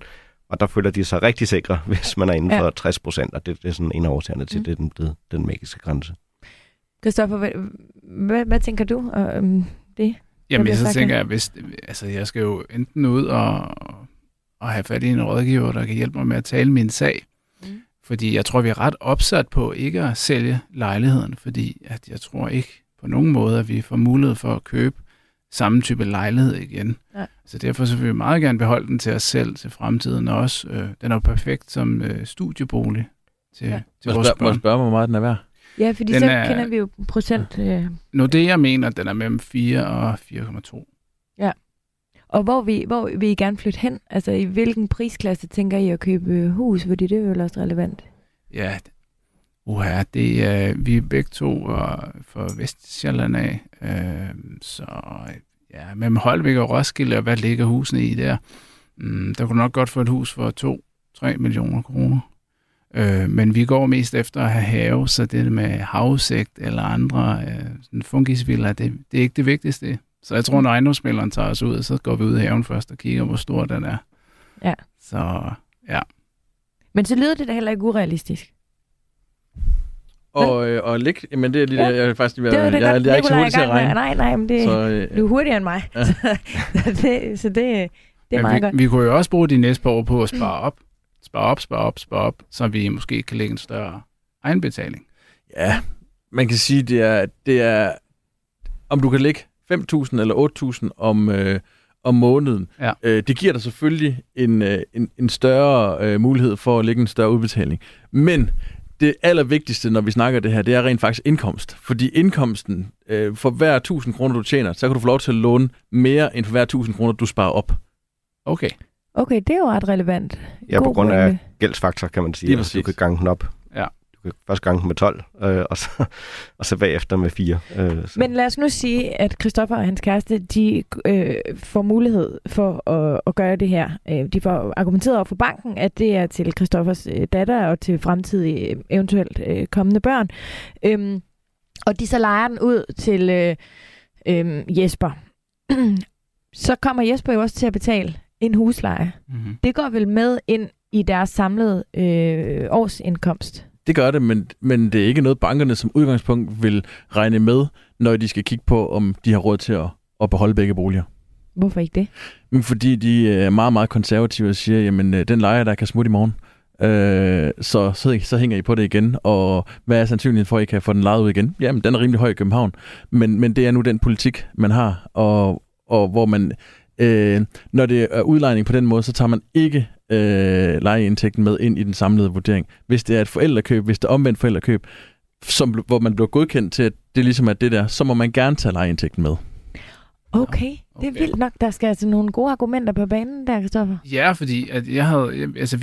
Og der føler de sig rigtig sikre, hvis man er inden for 60%, og det er sådan en af årsagerne til, det er den magiske grænse. Kristoffer, hvad tænker du om det? Jamen, så tænker jeg, jeg skal jo enten ud og have fat i en rådgiver, der kan hjælpe mig med at tale min sag. Mm. Fordi jeg tror, vi er ret opsat på ikke at sælge lejligheden, fordi at jeg tror ikke på nogen måde, at vi får mulighed for at købe samme type lejlighed igen. Nej. Så derfor så vil vi meget gerne beholde den til os selv, til fremtiden også. Den er jo perfekt som studiebolig til vores børn. Må jeg spørge, hvor meget den er værd? Ja, fordi den så kender vi jo procent... Nu det, jeg mener, den er mellem 4 og 4,2. Ja. Og hvor vil I gerne flytte hen? Altså, i hvilken prisklasse tænker I at købe hus? Fordi det er jo også relevant. Ja, vi er begge to fra Vestsjælland af. Så ja, mellem Holbæk og Roskilde, og hvad ligger husene i der? Der kunne nok godt få et hus for 2-3 millioner kroner. Men vi går mest efter at have have, så det med havudsigt eller andre funkisviller, det er ikke det vigtigste. Så jeg tror, når ejendomsmægleren tager os ud, så går vi ud i haven først og kigger, hvor stor den er. Ja. Så, ja. Men så lyder det da heller ikke urealistisk. Og ligge, men det er lige, jeg vil faktisk lige være, jeg er ikke så hurtig til at regne. Nej, men det, så, du er hurtigere end mig. Ja. så det er meget godt. Vi kunne jo også bruge de næste par år på at spare op, så vi måske kan lægge en større egenbetaling. Ja, man kan sige, det er om du kan lægge 5.000 eller 8.000 om måneden. Ja. Det giver dig selvfølgelig en større mulighed for at lægge en større udbetaling. Men det allervigtigste, når vi snakker det her, det er rent faktisk indkomst. Fordi indkomsten, for hver 1.000 kroner, du tjener, så kan du få lov til at låne mere end for hver 1.000 kroner, du sparer op. Okay. Okay, det er jo ret relevant. Ja, på grund af gældsfaktor, kan man sige. Det er præcis. Du kan gange den op. Ja. Du kan først gange den med 12, og så bagefter med 4. Men lad os nu sige, at Kristoffer og hans kæreste, de får mulighed for at gøre det her. De får argumenteret over for banken, at det er til Kristoffers datter og til fremtidige, eventuelt kommende børn. Og de så lejer den ud til Jesper. Så kommer Jesper jo også til at betale en husleje. Mm-hmm. Det går vel med ind i deres samlede årsindkomst? Det gør det, men det er ikke noget, bankerne som udgangspunkt vil regne med, når de skal kigge på, om de har råd til at beholde begge boliger. Hvorfor ikke det? Men fordi de er meget, meget konservative og siger, jamen den lejer, der kan smutte i morgen, så hænger I på det igen, og hvad er sandsynligheden for, at I kan få den lejet ud igen? Jamen, den er rimelig høj i København, men det er nu den politik, man har, og hvor man... når det er udlejning på den måde, så tager man ikke lejeindtægten med ind i den samlede vurdering. Hvis det er et forældrekøb, hvis det er omvendt forældrekøb, hvor man bliver godkendt til, at det ligesom er det der, så må man gerne tage lejeindtægten med. Okay, det er vildt nok. Der skal altså nogle gode argumenter på banen der, Kristoffer. Ja, fordi at vi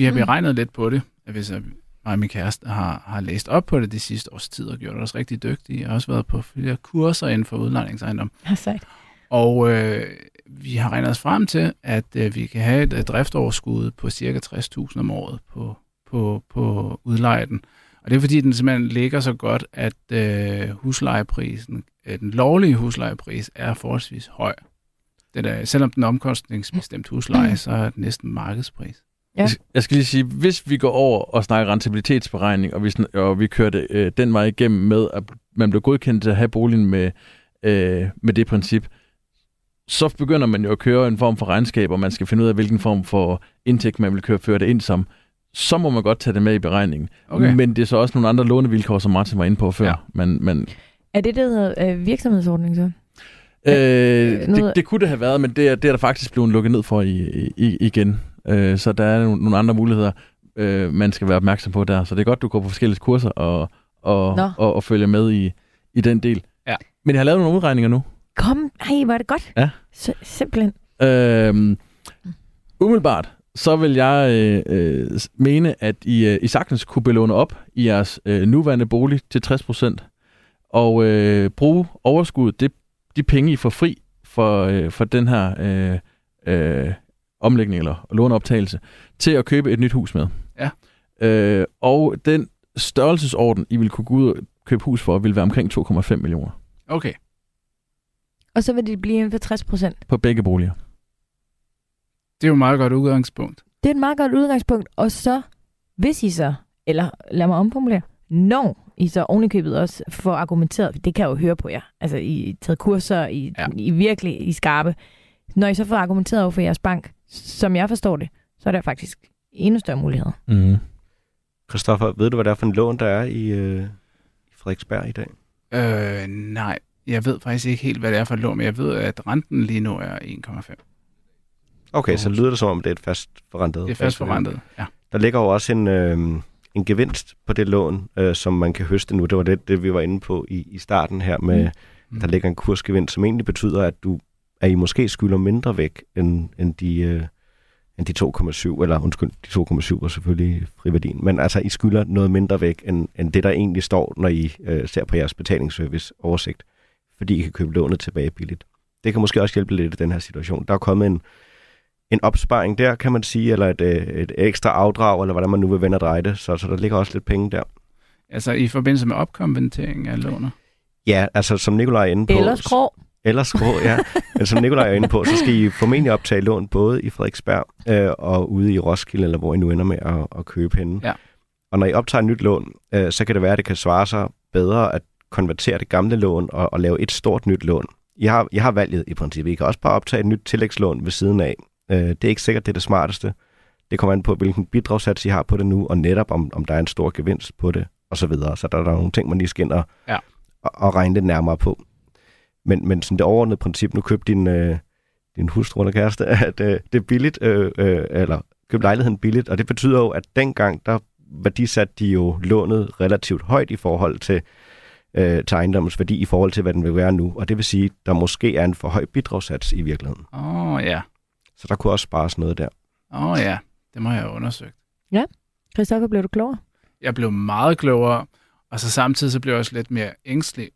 har beregnet lidt på det. Hvis mig og min kæreste har læst op på det de sidste års tid og gjort os rigtig dygtige. Jeg har også været på flere kurser inden for udlejningsejendom. Ja, sejt. Og vi har regnet os frem til, at vi kan have et driftoverskud på ca. 60.000 om året på udlejden. Og det er fordi, den simpelthen ligger så godt, at huslejeprisen, den lovlige huslejepris, er forholdsvis høj. Det der, selvom den omkostningsbestemt husleje, så er det næsten markedspris. Ja. Jeg skal lige sige, hvis vi går over og snakker rentabilitetsberegning, og vi kører det den vej igennem med, at man bliver godkendt til at have boligen med det princip, så begynder man jo at køre en form for regnskab, og man skal finde ud af, hvilken form for indtægt, man vil føre det ind som. Så må man godt tage det med i beregningen. Okay. Men det er så også nogle andre lånevilkår, som Martin var inde på før. Ja. Men... Er det hedder virksomhedsordning så? Det kunne det have været, men det er der faktisk blevet lukket ned for igen. Så der er nogle andre muligheder, man skal være opmærksom på der. Så det er godt, du går på forskellige kurser og følger med i den del. Ja. Men jeg har lavet nogle udregninger nu. Kom, nej, var det godt. Ja. Simpelthen. Umiddelbart, så vil jeg mene, at I sagtens kunne belåne op i jeres nuværende bolig til 60%, og bruge overskuddet, de penge, I får fri for den her omlægning eller låneoptagelse, til at købe et nyt hus med. Ja. Og den størrelsesorden, I vil kunne gå ud og købe hus for, vil være omkring 2,5 millioner. Okay. Og så vil det blive inden for 60%. På begge boliger. Det er jo et meget godt udgangspunkt. Det er et meget godt udgangspunkt. Og så, hvis I så, eller lad mig omformulere, når I så ovenikøbet også får argumenteret, det kan jeg jo høre på jer, altså I taget kurser, I virkelig I skarpe, når I så får argumenteret over for jeres bank, som jeg forstår det, så er der faktisk endnu større muligheder. Mm. Kristoffer, ved du, hvad det er for en lån, der er i Frederiksberg i dag? Nej. Jeg ved faktisk ikke helt, hvad det er for et lån, men jeg ved, at renten lige nu er 1,5. Okay, så lyder det som om, det er et fastforrentet. Det er fastforrentet, ja. Der ligger jo også en gevinst på det lån, som man kan høste nu. Det var det, vi var inde på i starten her med, der ligger en kursgevinst, som egentlig betyder, at I måske skylder mindre væk, end de 2,7, eller undskyld, de 2,7 var selvfølgelig friværdien, men altså, I skylder noget mindre væk, end det, der egentlig står, når I ser på jeres betalingsservice-oversigt, fordi I kan købe lånet tilbage billigt. Det kan måske også hjælpe lidt i den her situation. Der er kommet en opsparing der, kan man sige, eller et ekstra afdrag, eller hvordan man nu vil vende og dreje det, så der ligger også lidt penge der. Altså i forbindelse med opkonvertering af lånet? Ja, altså som Nicolaj er inde på... Eller skrå, ja. Men som Nicolaj er inde på, så skal I formentlig optage lån både i Frederiksberg og ude i Roskilde, eller hvor I nu ender med at købe henne. Ja. Og når I optager et nyt lån, så kan det være, at det kan svare sig bedre at konvertere det gamle lån og lave et stort nyt lån. Jeg har valget i princippet. I kan også bare optage et nyt tillægslån ved siden af. Det er ikke sikkert, det er det smarteste. Det kommer an på, hvilken bidragssats I har på det nu, og netop om der er en stor gevinst på det. og så videre. Så der er nogle ting, man lige skal ind og regne lidt nærmere på. Men sådan det overordnede princip, nu køb din hustru eller kæreste, at det er billigt, eller køb lejligheden billigt, og det betyder jo, at dengang, der værdisatte de jo lånet relativt højt i forhold til ejendommens værdi, i forhold til, hvad den vil være nu. Og det vil sige, der måske er en for høj bidragssats i virkeligheden. Så der kunne også spares noget der. Det må jeg have undersøgt. Ja. Kristoffer, blev du klogere? Jeg blev meget klogere, og så samtidig så blev jeg også lidt mere ængstelig.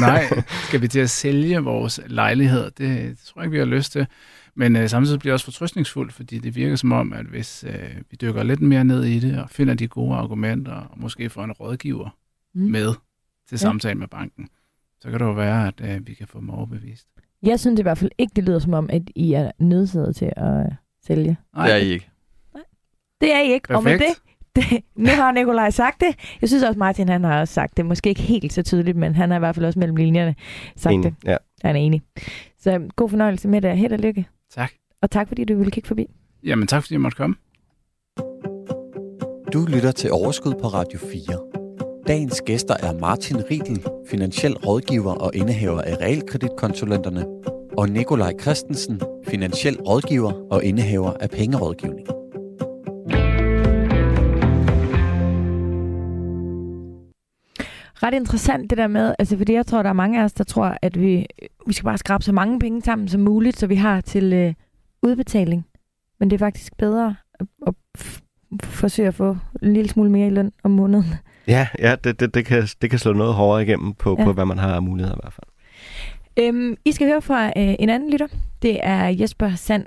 Nej, skal vi til at sælge vores lejlighed? Det tror jeg ikke, vi har lyst til. Men samtidig bliver jeg også fortrøstningsfuld, fordi det virker som om, at hvis vi dykker lidt mere ned i det, og finder de gode argumenter, og måske får en rådgiver med til samtale med banken, så kan det jo være, at vi kan få dem overbevist. Jeg synes i hvert fald ikke, det lyder som om, at I er nødsaget til at sælge. Nej, det er I ikke. Nej, det er I ikke. Perfekt. Og med det, nu har Nicolaj sagt det. Jeg synes også, Martin han har også sagt det. Måske ikke helt så tydeligt, men han har i hvert fald også mellem linjerne sagt det. Ja. Han er enig. Så god fornøjelse med det. Held og lykke. Tak. Og tak, fordi du ville kigge forbi. Jamen tak, fordi jeg måtte komme. Du lytter til Overskud på Radio 4. Dagens gæster er Martin Riedel, finansiel rådgiver og indehaver af Realkreditkonsulenterne, og Nicolaj Christensen, finansiel rådgiver og indehaver af Pengerådgivning. Ret interessant det der med, altså fordi jeg tror, der er mange af os, der tror, at vi skal bare skrabe så mange penge sammen som muligt, så vi har til udbetaling. Men det er faktisk bedre at forsøge at få en lille smule mere i løn om måneden. Ja, det kan slå noget hårdere igennem på hvad man har af muligheder i hvert fald. I skal høre fra en anden lytter. Det er Jesper Sand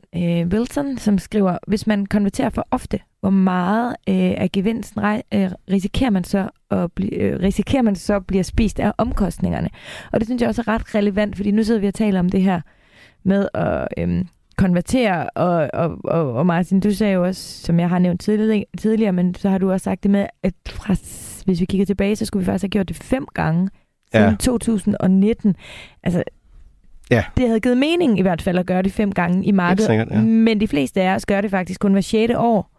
Wilson, som skriver, hvis man konverterer for ofte, hvor meget af gevinsten risikerer man så bliver spist af omkostningerne. Og det synes jeg også er ret relevant, fordi nu sidder vi og taler om det her med at konvertere, og Martin, du sagde jo også, som jeg har nævnt tidligere, men så har du også sagt det med, at hvis vi kigger tilbage, så skulle vi faktisk have gjort det 5 gange siden 2019. Altså, det havde givet mening i hvert fald at gøre det 5 gange i markedet, men de fleste af os gør det faktisk kun hver 6. år.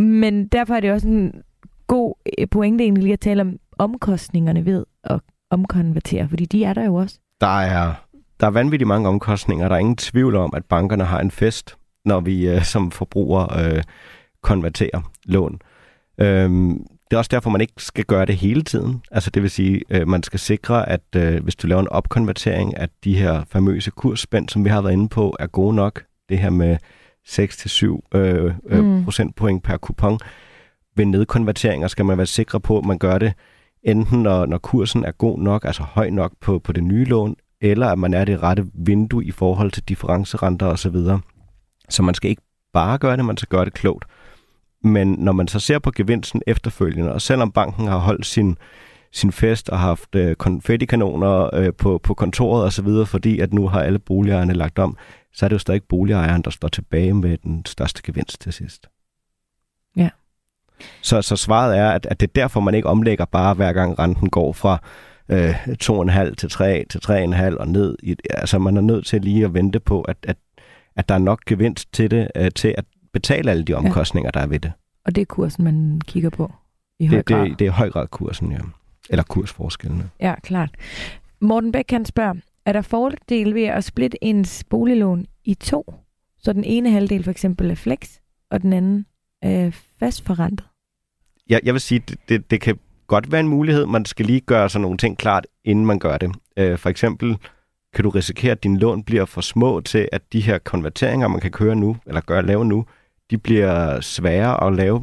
Men derfor er det også en god pointe egentlig lige at tale om omkostningerne ved at omkonvertere, fordi de er der jo også. Der er vanvittigt mange omkostninger. Der er ingen tvivl om, at bankerne har en fest, når vi som forbrugere konverterer lån. Det er også derfor, man ikke skal gøre det hele tiden. Altså det vil sige, man skal sikre, at hvis du laver en opkonvertering, at de her famøse kursspænd, som vi har været inde på, er gode nok. Det her med 6-7 procentpoint per kupon. Ved nedkonverteringer skal man være sikre på, at man gør det enten, når kursen er god nok, altså høj nok på det nye lån, eller at man er det rette vindue i forhold til differencerenter osv. Så man skal ikke bare gøre det, man skal gøre det klogt. Men når man så ser på gevinsten efterfølgende, og selvom banken har holdt sin fest og haft konfettikanoner på kontoret osv., fordi at nu har alle boligejerne lagt om, så er det jo stadig boligejeren, der står tilbage med den største gevinst til sidst. Ja. Så svaret er, at det er derfor, man ikke omlægger bare hver gang renten går fra 2,5 til 3 til 3,5 og ned. Altså man er nødt til lige at vente på, at der er nok gevinst til det, til at betale alle de omkostninger, der er ved det. Og det er kursen, man kigger på i høj grad? Det er i høj grad kursen, ja. Eller kursforskellene. Ja, klart. Morten Beck kan spørge, er der fordel ved at splitte ens boliglån i 2, så den ene halvdel for eksempel er flex, og den anden er fastforrentet? Jeg vil sige, det kan godt være en mulighed. Man skal lige gøre sådan nogle ting klart, inden man gør det. For eksempel kan du risikere, at dine lån bliver for små til, at de her konverteringer, man kan køre nu, eller lave nu, de bliver sværere at lave,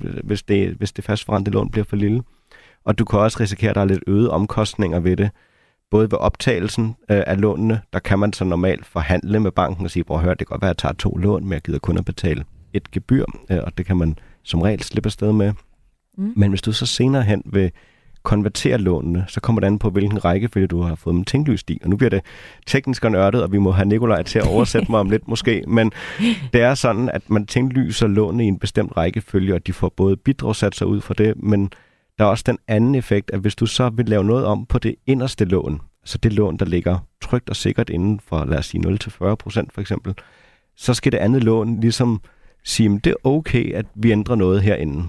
hvis det fastforrentede lån bliver for lille. Og du kan også risikere, at der er lidt øgede omkostninger ved det. Både ved optagelsen af lånene, der kan man så normalt forhandle med banken og sige, prøv at høre, det kan godt være, at jeg tager 2 lån, men jeg gider kun at betale 1 gebyr, og det kan man som regel slippe afsted med. Men hvis du så senere hen vil konvertere lånene, så kommer det an på, hvilken rækkefølge du har fået dem tinglyst i. Og nu bliver det teknisk og nørdet, og vi må have Nicolaj til at oversætte mig om lidt måske, men det er sådan, at man tinglyser lånene i en bestemt rækkefølge, og de får både bidragssatser ud for det, men der er også den anden effekt, at hvis du så vil lave noget om på det inderste lån, så det lån, der ligger trygt og sikkert inden for, lad os sige, 0-40% for eksempel, så skal det andet lån ligesom sige, at det er okay, at vi ændrer noget herinde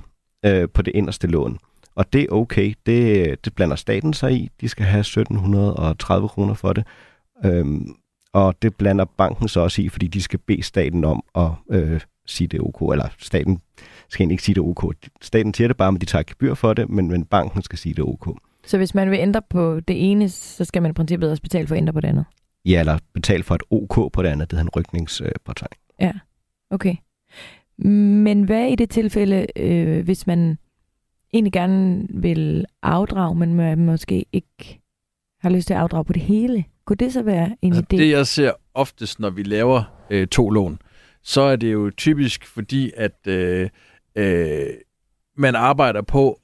på det inderste lån. Og det er okay. Det blander staten sig i. De skal have 1730 kroner for det. Og det blander banken så også i, fordi de skal bede staten om at sige det ok. Eller staten skal ikke sige det ok. Staten siger det bare, men de tager gebyr for det, men banken skal sige det ok. Så hvis man vil ændre på det ene, så skal man i princippet også betale for at ændre på det andet? Ja, eller betale for et ok på det andet. Det hedder en rykningspåtegning. Ja, okay. Men hvad i det tilfælde, hvis man egentlig gerne vil afdrage, men man måske ikke har lyst til at afdrage på det hele? Kunne det så være en idé? Det jeg ser oftest, når vi laver to lån, så er det jo typisk fordi, at man arbejder på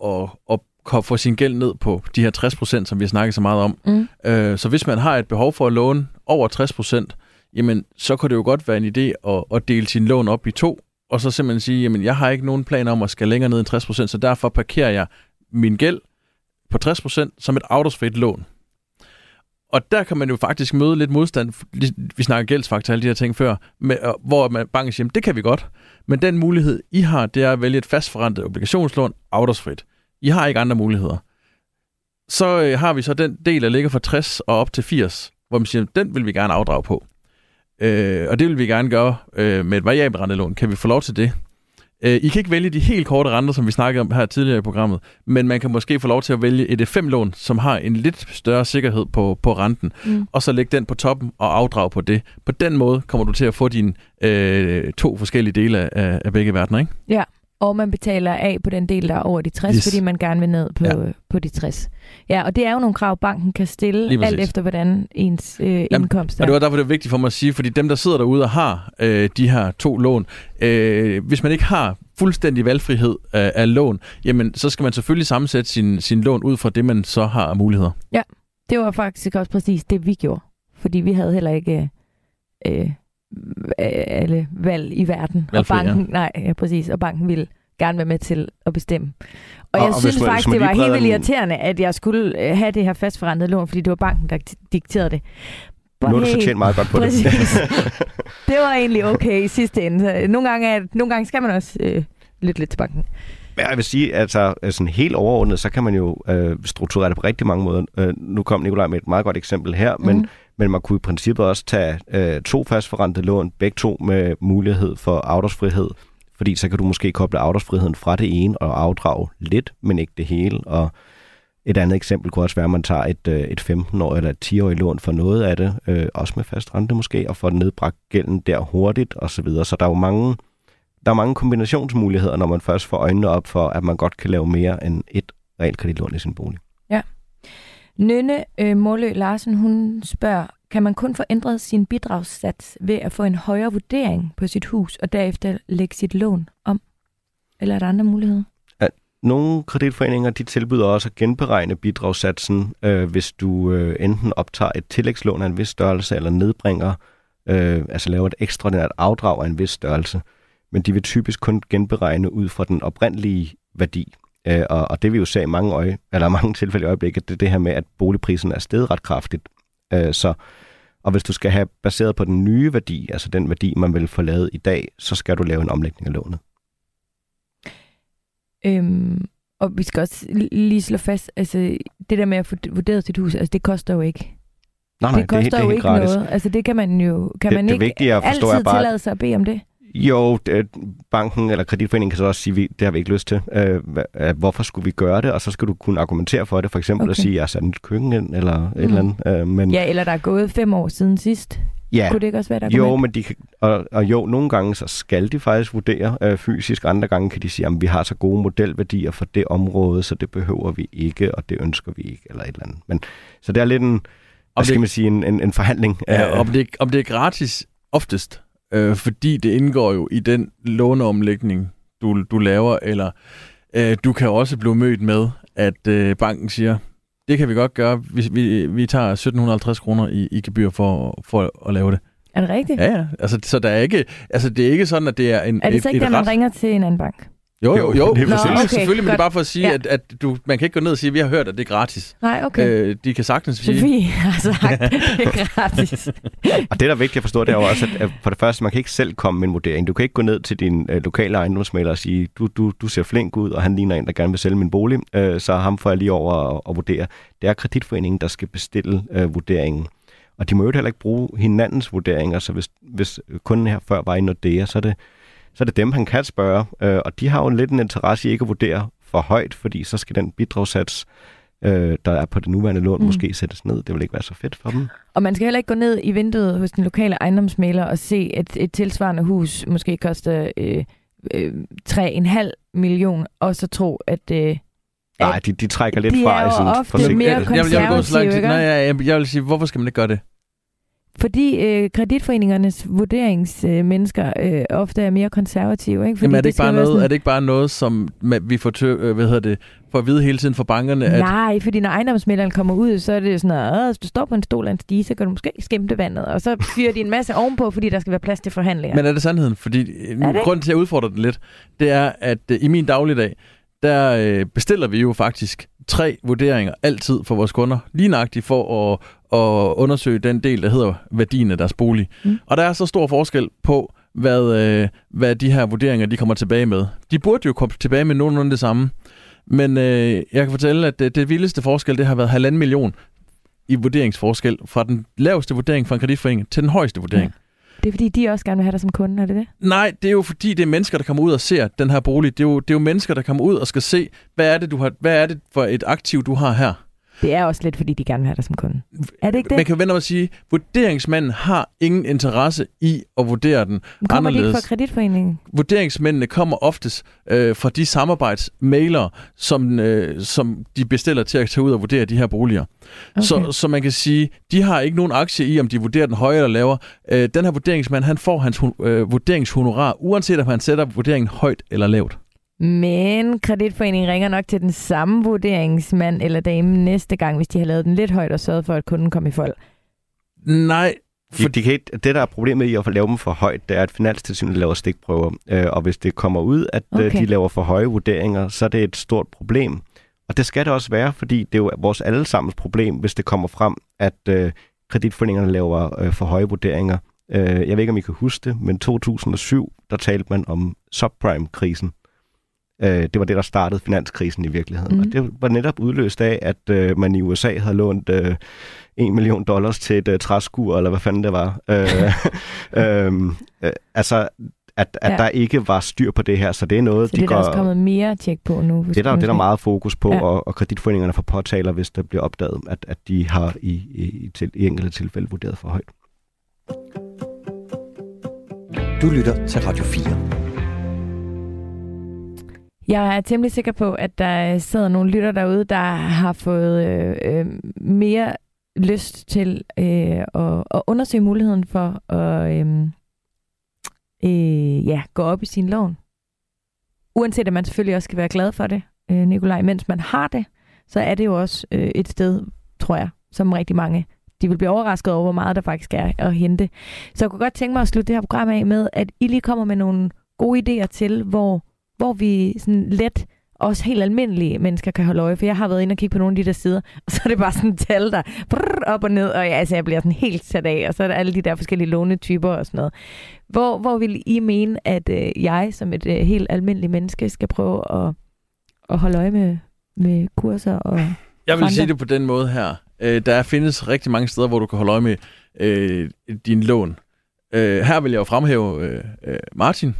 at få sin gæld ned på de her 60%, som vi snakker så meget om. Mm. Så hvis man har et behov for at låne over 60%, jamen så kunne det jo godt være en idé at dele sin lån op i to, og så simpelthen sige, jamen jeg har ikke nogen planer om at skal længere ned end 60%, så derfor parkerer jeg min gæld på 60% som et afdragsfrit lån. Og der kan man jo faktisk møde lidt modstand, vi snakker gældsfaktor og alle de her ting før, hvor banken siger, det kan vi godt, men den mulighed I har, det er at vælge et fastforrentet obligationslån afdragsfrit. I har ikke andre muligheder. Så har vi så den del, der ligger fra 60 og op til 80, hvor man siger, den vil vi gerne afdrage på. Og det vil vi gerne gøre med et variabelt rentelån. Kan vi få lov til det? I kan ikke vælge de helt korte renter, som vi snakkede om her tidligere i programmet, men man kan måske få lov til at vælge et F5-lån, som har en lidt større sikkerhed på renten, og så lægge den på toppen og afdrage på det. På den måde kommer du til at få dine to forskellige dele af begge verdener, ikke? Ja, og man betaler af på den del, der er over de 60, yes, fordi man gerne vil ned på de 60. Ja, og det er jo nogle krav, banken kan stille, alt efter hvordan ens indkomst er. Og det var derfor, det er vigtigt for mig at sige, fordi dem, der sidder derude og har de her to lån, hvis man ikke har fuldstændig valgfrihed af lån, jamen så skal man selvfølgelig sammensætte sin lån ud fra det, man så har af muligheder. Ja, det var faktisk også præcis det, vi gjorde, fordi vi havde heller ikke... alle valg i verden. Valgfri, og banken, ja. Nej, ja, præcis. Og banken ville gerne være med til at bestemme. Og jeg synes faktisk, det var helt vildt irriterende, at jeg skulle have det her fastforrentede lån, fordi det var banken, der dikterede det. Nu har du så tjent meget godt på præcis. Det. Det var egentlig okay i sidste ende. Nogle gange skal man også lytte lidt til banken. Jeg vil sige, at altså, helt overordnet, så kan man jo strukturere det på rigtig mange måder. Nu kom Nicolaj med et meget godt eksempel her, men man kunne i princippet også tage to fastforrentede lån, begge to med mulighed for afdragsfrihed, fordi så kan du måske koble afdragsfriheden fra det ene og afdrage lidt, men ikke det hele. Og et andet eksempel kunne også være, at man tager et 15-årigt eller et 10-årigt lån for noget af det, også med fast rente måske, og får nedbragt gælden der hurtigt osv. Så der er jo mange kombinationsmuligheder, når man først får øjnene op for, at man godt kan lave mere end et realkreditlån i sin bolig. Ja. Nynne Målø Larsen, hun spørger, kan man kun få ændret sin bidragssats ved at få en højere vurdering på sit hus, og derefter lægge sit lån om? Eller er der andre muligheder? Ja, nogle kreditforeninger, de tilbyder også at genberegne bidragssatsen, hvis du enten optager et tillægslån af en vis størrelse, eller nedbringer, altså laver et ekstraordinært afdrag af en vis størrelse. Men de vil typisk kun genberegne ud fra den oprindelige værdi. Og det vi jo ser i mange tilfælde i øjeblikket, det er det her med, at boligprisen er steget ret kraftigt. Og hvis du skal have baseret på den nye værdi, altså den værdi, man vil få lavet i dag, så skal du lave en omlægning af lånet. Og vi skal også lige slå fast, altså det der med at få vurderet sit hus, altså det koster jo ikke. Nej, det koster jo ikke gratis. Noget. Altså det kan man jo ikke altid tillade sig at bede om det. Jo, banken eller kreditforeningen kan så også sige, det har vi ikke lyst til. Hvorfor skulle vi gøre det? Og så skal du kunne argumentere for det. For eksempel at sige, at jeg har sat et køkken ind, eller et eller andet. Men... Ja, eller der er gået 5 år siden sidst. Ja. Kunne det ikke også være et argument? Jo, men de kan, og jo, nogle gange så skal de faktisk vurdere fysisk. Andre gange kan de sige, at vi har så gode modelværdier for det område, så det behøver vi ikke, og det ønsker vi ikke, eller et eller andet. Men, så det er lidt en forhandling. Ja, om det er gratis oftest. Fordi det indgår jo i den låneomlægning, du laver, eller du kan også blive mødt med, at banken siger, det kan vi godt gøre, vi tager 1750 kroner i gebyr for at lave det. Er det rigtigt? Ja, altså, så der er ikke, altså det er ikke sådan, at det er en... Er det så ikke, at man ringer til en anden bank? Jo. Nå, selvfølgelig, men det er bare for at sige, at du, man kan ikke gå ned og sige, at vi har hørt, at det er gratis. Nej, okay. De kan sagtens sige... Sofie har sagt, at det er gratis. Og det, der er vigtigt at forstå, det er jo også, at for det første, man kan ikke selv komme med en vurdering. Du kan ikke gå ned til din lokale ejendomsmægler og sige, du ser flink ud, og han ligner en, der gerne vil sælge min bolig, så ham får jeg lige over og vurdere. Det er kreditforeningen, der skal bestille vurderingen. Og de må jo heller ikke bruge hinandens vurderinger, så hvis kunden her før var i Nordea, så er det dem, han kan spørge, og de har jo lidt en interesse i ikke at vurdere for højt, fordi så skal den bidragssats, der er på det nuværende lån, måske sættes ned. Det vil ikke være så fedt for dem. Og man skal heller ikke gå ned i vinduet hos den lokale ejendomsmægler og se, at et tilsvarende hus måske koster 3,5 millioner, og så tro, at... Nej, de trækker lidt fra i sådan forsikring. Jeg vil sige, hvorfor skal man ikke gøre det? Fordi kreditforeningernes vurderingsmennesker ofte er mere konservative, ikke? Fordi jamen er det ikke bare noget, som vi får for at vide hele tiden fra bankerne? At... Nej, fordi når ejendomsmægleren kommer ud, så er det sådan noget, hvis du står på en stol og en stige, så kan du måske skimte vandet, og så fyrer de en masse ovenpå, fordi der skal være plads til forhandlinger. Men er det sandheden? Fordi grunden til, at jeg udfordrer den lidt, det er, at i min dagligdag, der bestiller vi jo faktisk 3 vurderinger altid for vores kunder, lige nøjagtigt for at undersøge den del, der hedder værdien af deres bolig. Og der er så stor forskel på, hvad de her vurderinger de kommer tilbage med. De burde jo komme tilbage med nogenlunde det samme, men jeg kan fortælle, at det vildeste forskel, det har været 1,5 million i vurderingsforskel fra den laveste vurdering fra en kreditforening til den højeste vurdering. Ja. Det er fordi, de også gerne vil have dig som kunde, er det det? Nej, det er jo fordi, det er mennesker, der kommer ud og ser den her bolig. Det er jo mennesker, der kommer ud og skal se, hvad er det for et aktiv, du har her? Det er også lidt, fordi de gerne vil have dig som kunde. Er det ikke det? Man kan jo vende om at sige, vurderingsmanden har ingen interesse i at vurdere den anderledes. Kommer de ikke fra kreditforeningen? Vurderingsmændene kommer oftest fra de samarbejdsmailere, som de bestiller til at tage ud og vurdere de her boliger. Okay. Så man kan sige, de har ikke nogen aktie i, om de vurderer den højere eller lavere. Den her vurderingsmand, han får hans vurderingshonorar, uanset om han sætter vurderingen højt eller lavt. Men kreditforeningen ringer nok til den samme vurderingsmand eller dame næste gang, hvis de har lavet den lidt højt og sørget for, at kunden kom i fold. Nej. For det, der er problemet i at lave dem for højt, det er, at Finanstilsynet laver stikprøver. Og hvis det kommer ud, at de laver for høje vurderinger, så er det et stort problem. Og det skal det også være, fordi det er jo vores allesammens problem, hvis det kommer frem, at kreditforeningerne laver for høje vurderinger. Jeg ved ikke, om I kan huske det, men 2007, der talte man om subprime-krisen. Det var det, der startede finanskrisen i virkeligheden. Og det var netop udløst af, at man i USA havde lånt $1 million til et træskur, eller hvad fanden det var. Altså, at der ikke var styr på det her, så det er noget... Så det er der også kommet mere tjek på nu. Det er der meget fokus på, og kreditforeningerne får påtaler, hvis der bliver opdaget, at de har i enkelte tilfælde vurderet for højt. Du lytter til Radio 4. Jeg er temmelig sikker på, at der sidder nogle lytter derude, der har fået mere lyst til at undersøge muligheden for at gå op i sin lån. Uanset at man selvfølgelig også skal være glad for det, Nicolaj, mens man har det, så er det jo også et sted, tror jeg, som rigtig mange, de vil blive overrasket over, hvor meget der faktisk er at hente. Så jeg kunne godt tænke mig at slutte det her program af med, at I lige kommer med nogle gode idéer til, hvor vi sådan let, også helt almindelige mennesker kan holde øje. For jeg har været inde og kigge på nogle af de der sider, og så er det bare sådan tal, der op og ned, og jeg bliver sådan helt sat af, og så er der alle de der forskellige lånetyper og sådan noget. Hvor vil I mene, at jeg som et helt almindeligt menneske skal prøve at holde øje med kurser og... Jeg vil sige det på den måde her. Der findes rigtig mange steder, hvor du kan holde øje med din lån. Her vil jeg jo fremhæve Martin.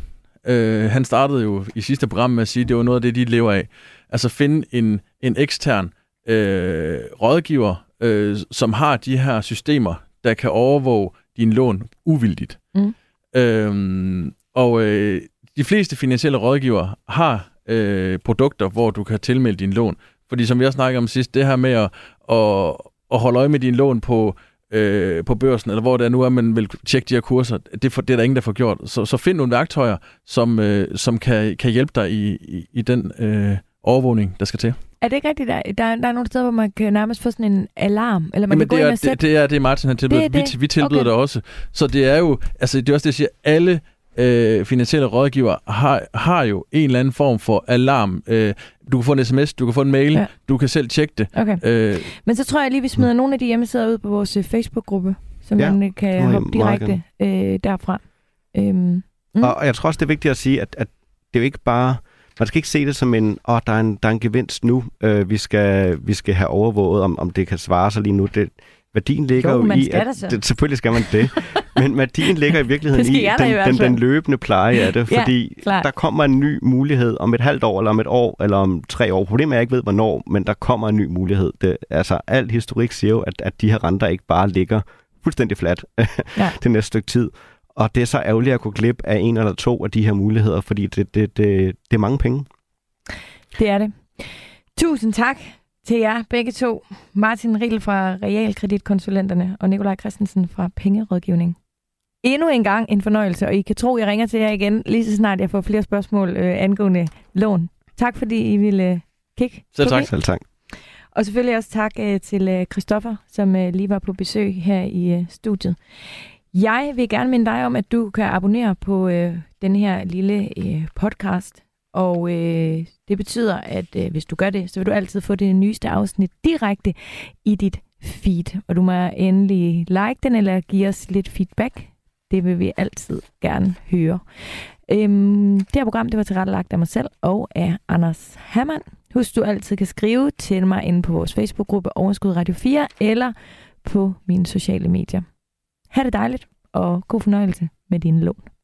Han startede jo i sidste program med at sige, at det var noget af det, de lever af. Altså finde en ekstern rådgiver, som har de her systemer, der kan overvåge dine lån uvildigt. Og de fleste finansielle rådgivere har produkter, hvor du kan tilmelde dine lån. Fordi som vi også snakkede om sidst, det her med at holde øje med dine lån på børsen, eller hvor det er nu, at man vil tjekke de her kurser, det er der ingen, der får gjort. Så find nogle værktøjer, som kan hjælpe dig i den overvågning, der skal til. Er det ikke rigtigt? Der er nogle steder, hvor man kan nærmest få sådan en alarm, eller man kan gå ind og sætte... Det er det, Martin har tilbydet. Vi tilbyder det også. Så det er jo, altså det er også det, jeg siger, alle finansielle rådgiver har jo en eller anden form for alarm. Du kan få en sms, du kan få en mail, ja. Du kan selv tjekke det. Okay. Men så tror jeg lige, vi smider nogle af de hjemmesider ud på vores Facebook-gruppe, som man kan hoppe direkte derfra. Og jeg tror også, det er vigtigt at sige, at det er jo ikke bare... Man skal ikke se det som en, der er en gevinst nu, vi skal have overvåget, om det kan svare sig lige nu. Det, værdien ligger jo i, selvfølgelig skal man det, men værdien ligger i virkeligheden i den løbende pleje af det, fordi der kommer en ny mulighed om et halvt år, eller om et år, eller om 3 år. Problemet er, jeg ikke ved, hvornår, men der kommer en ny mulighed. Al historik siger jo, at de her renter ikke bare ligger fuldstændig flat det næste stykke tid. Og det er så ærgerligt at gå glip af 1 eller 2 af de her muligheder, fordi det er mange penge. Det er det. Tusind tak til jer begge to. Martin Riedel fra Realkreditkonsulenterne og Nicolaj Christensen fra Pengerådgivning. Endnu en gang en fornøjelse, og I kan tro, jeg ringer til jer igen, lige så snart jeg får flere spørgsmål angående lån. Tak fordi I ville kigge. Selv tak. Og selvfølgelig også tak til Kristoffer, som lige var på besøg her i studiet. Jeg vil gerne minde dig om, at du kan abonnere på den her lille podcast, og det betyder, at hvis du gør det, så vil du altid få det nyeste afsnit direkte i dit feed, og du må endelig like den eller give os lidt feedback. Det vil vi altid gerne høre. Det her program, det var tilrettelagt af mig selv og af Anders Hamman. Husk, du altid kan skrive til mig inde på vores Facebook-gruppe Overskud Radio 4 eller på mine sociale medier. Ha' det dejligt, og god fornøjelse med dine lån.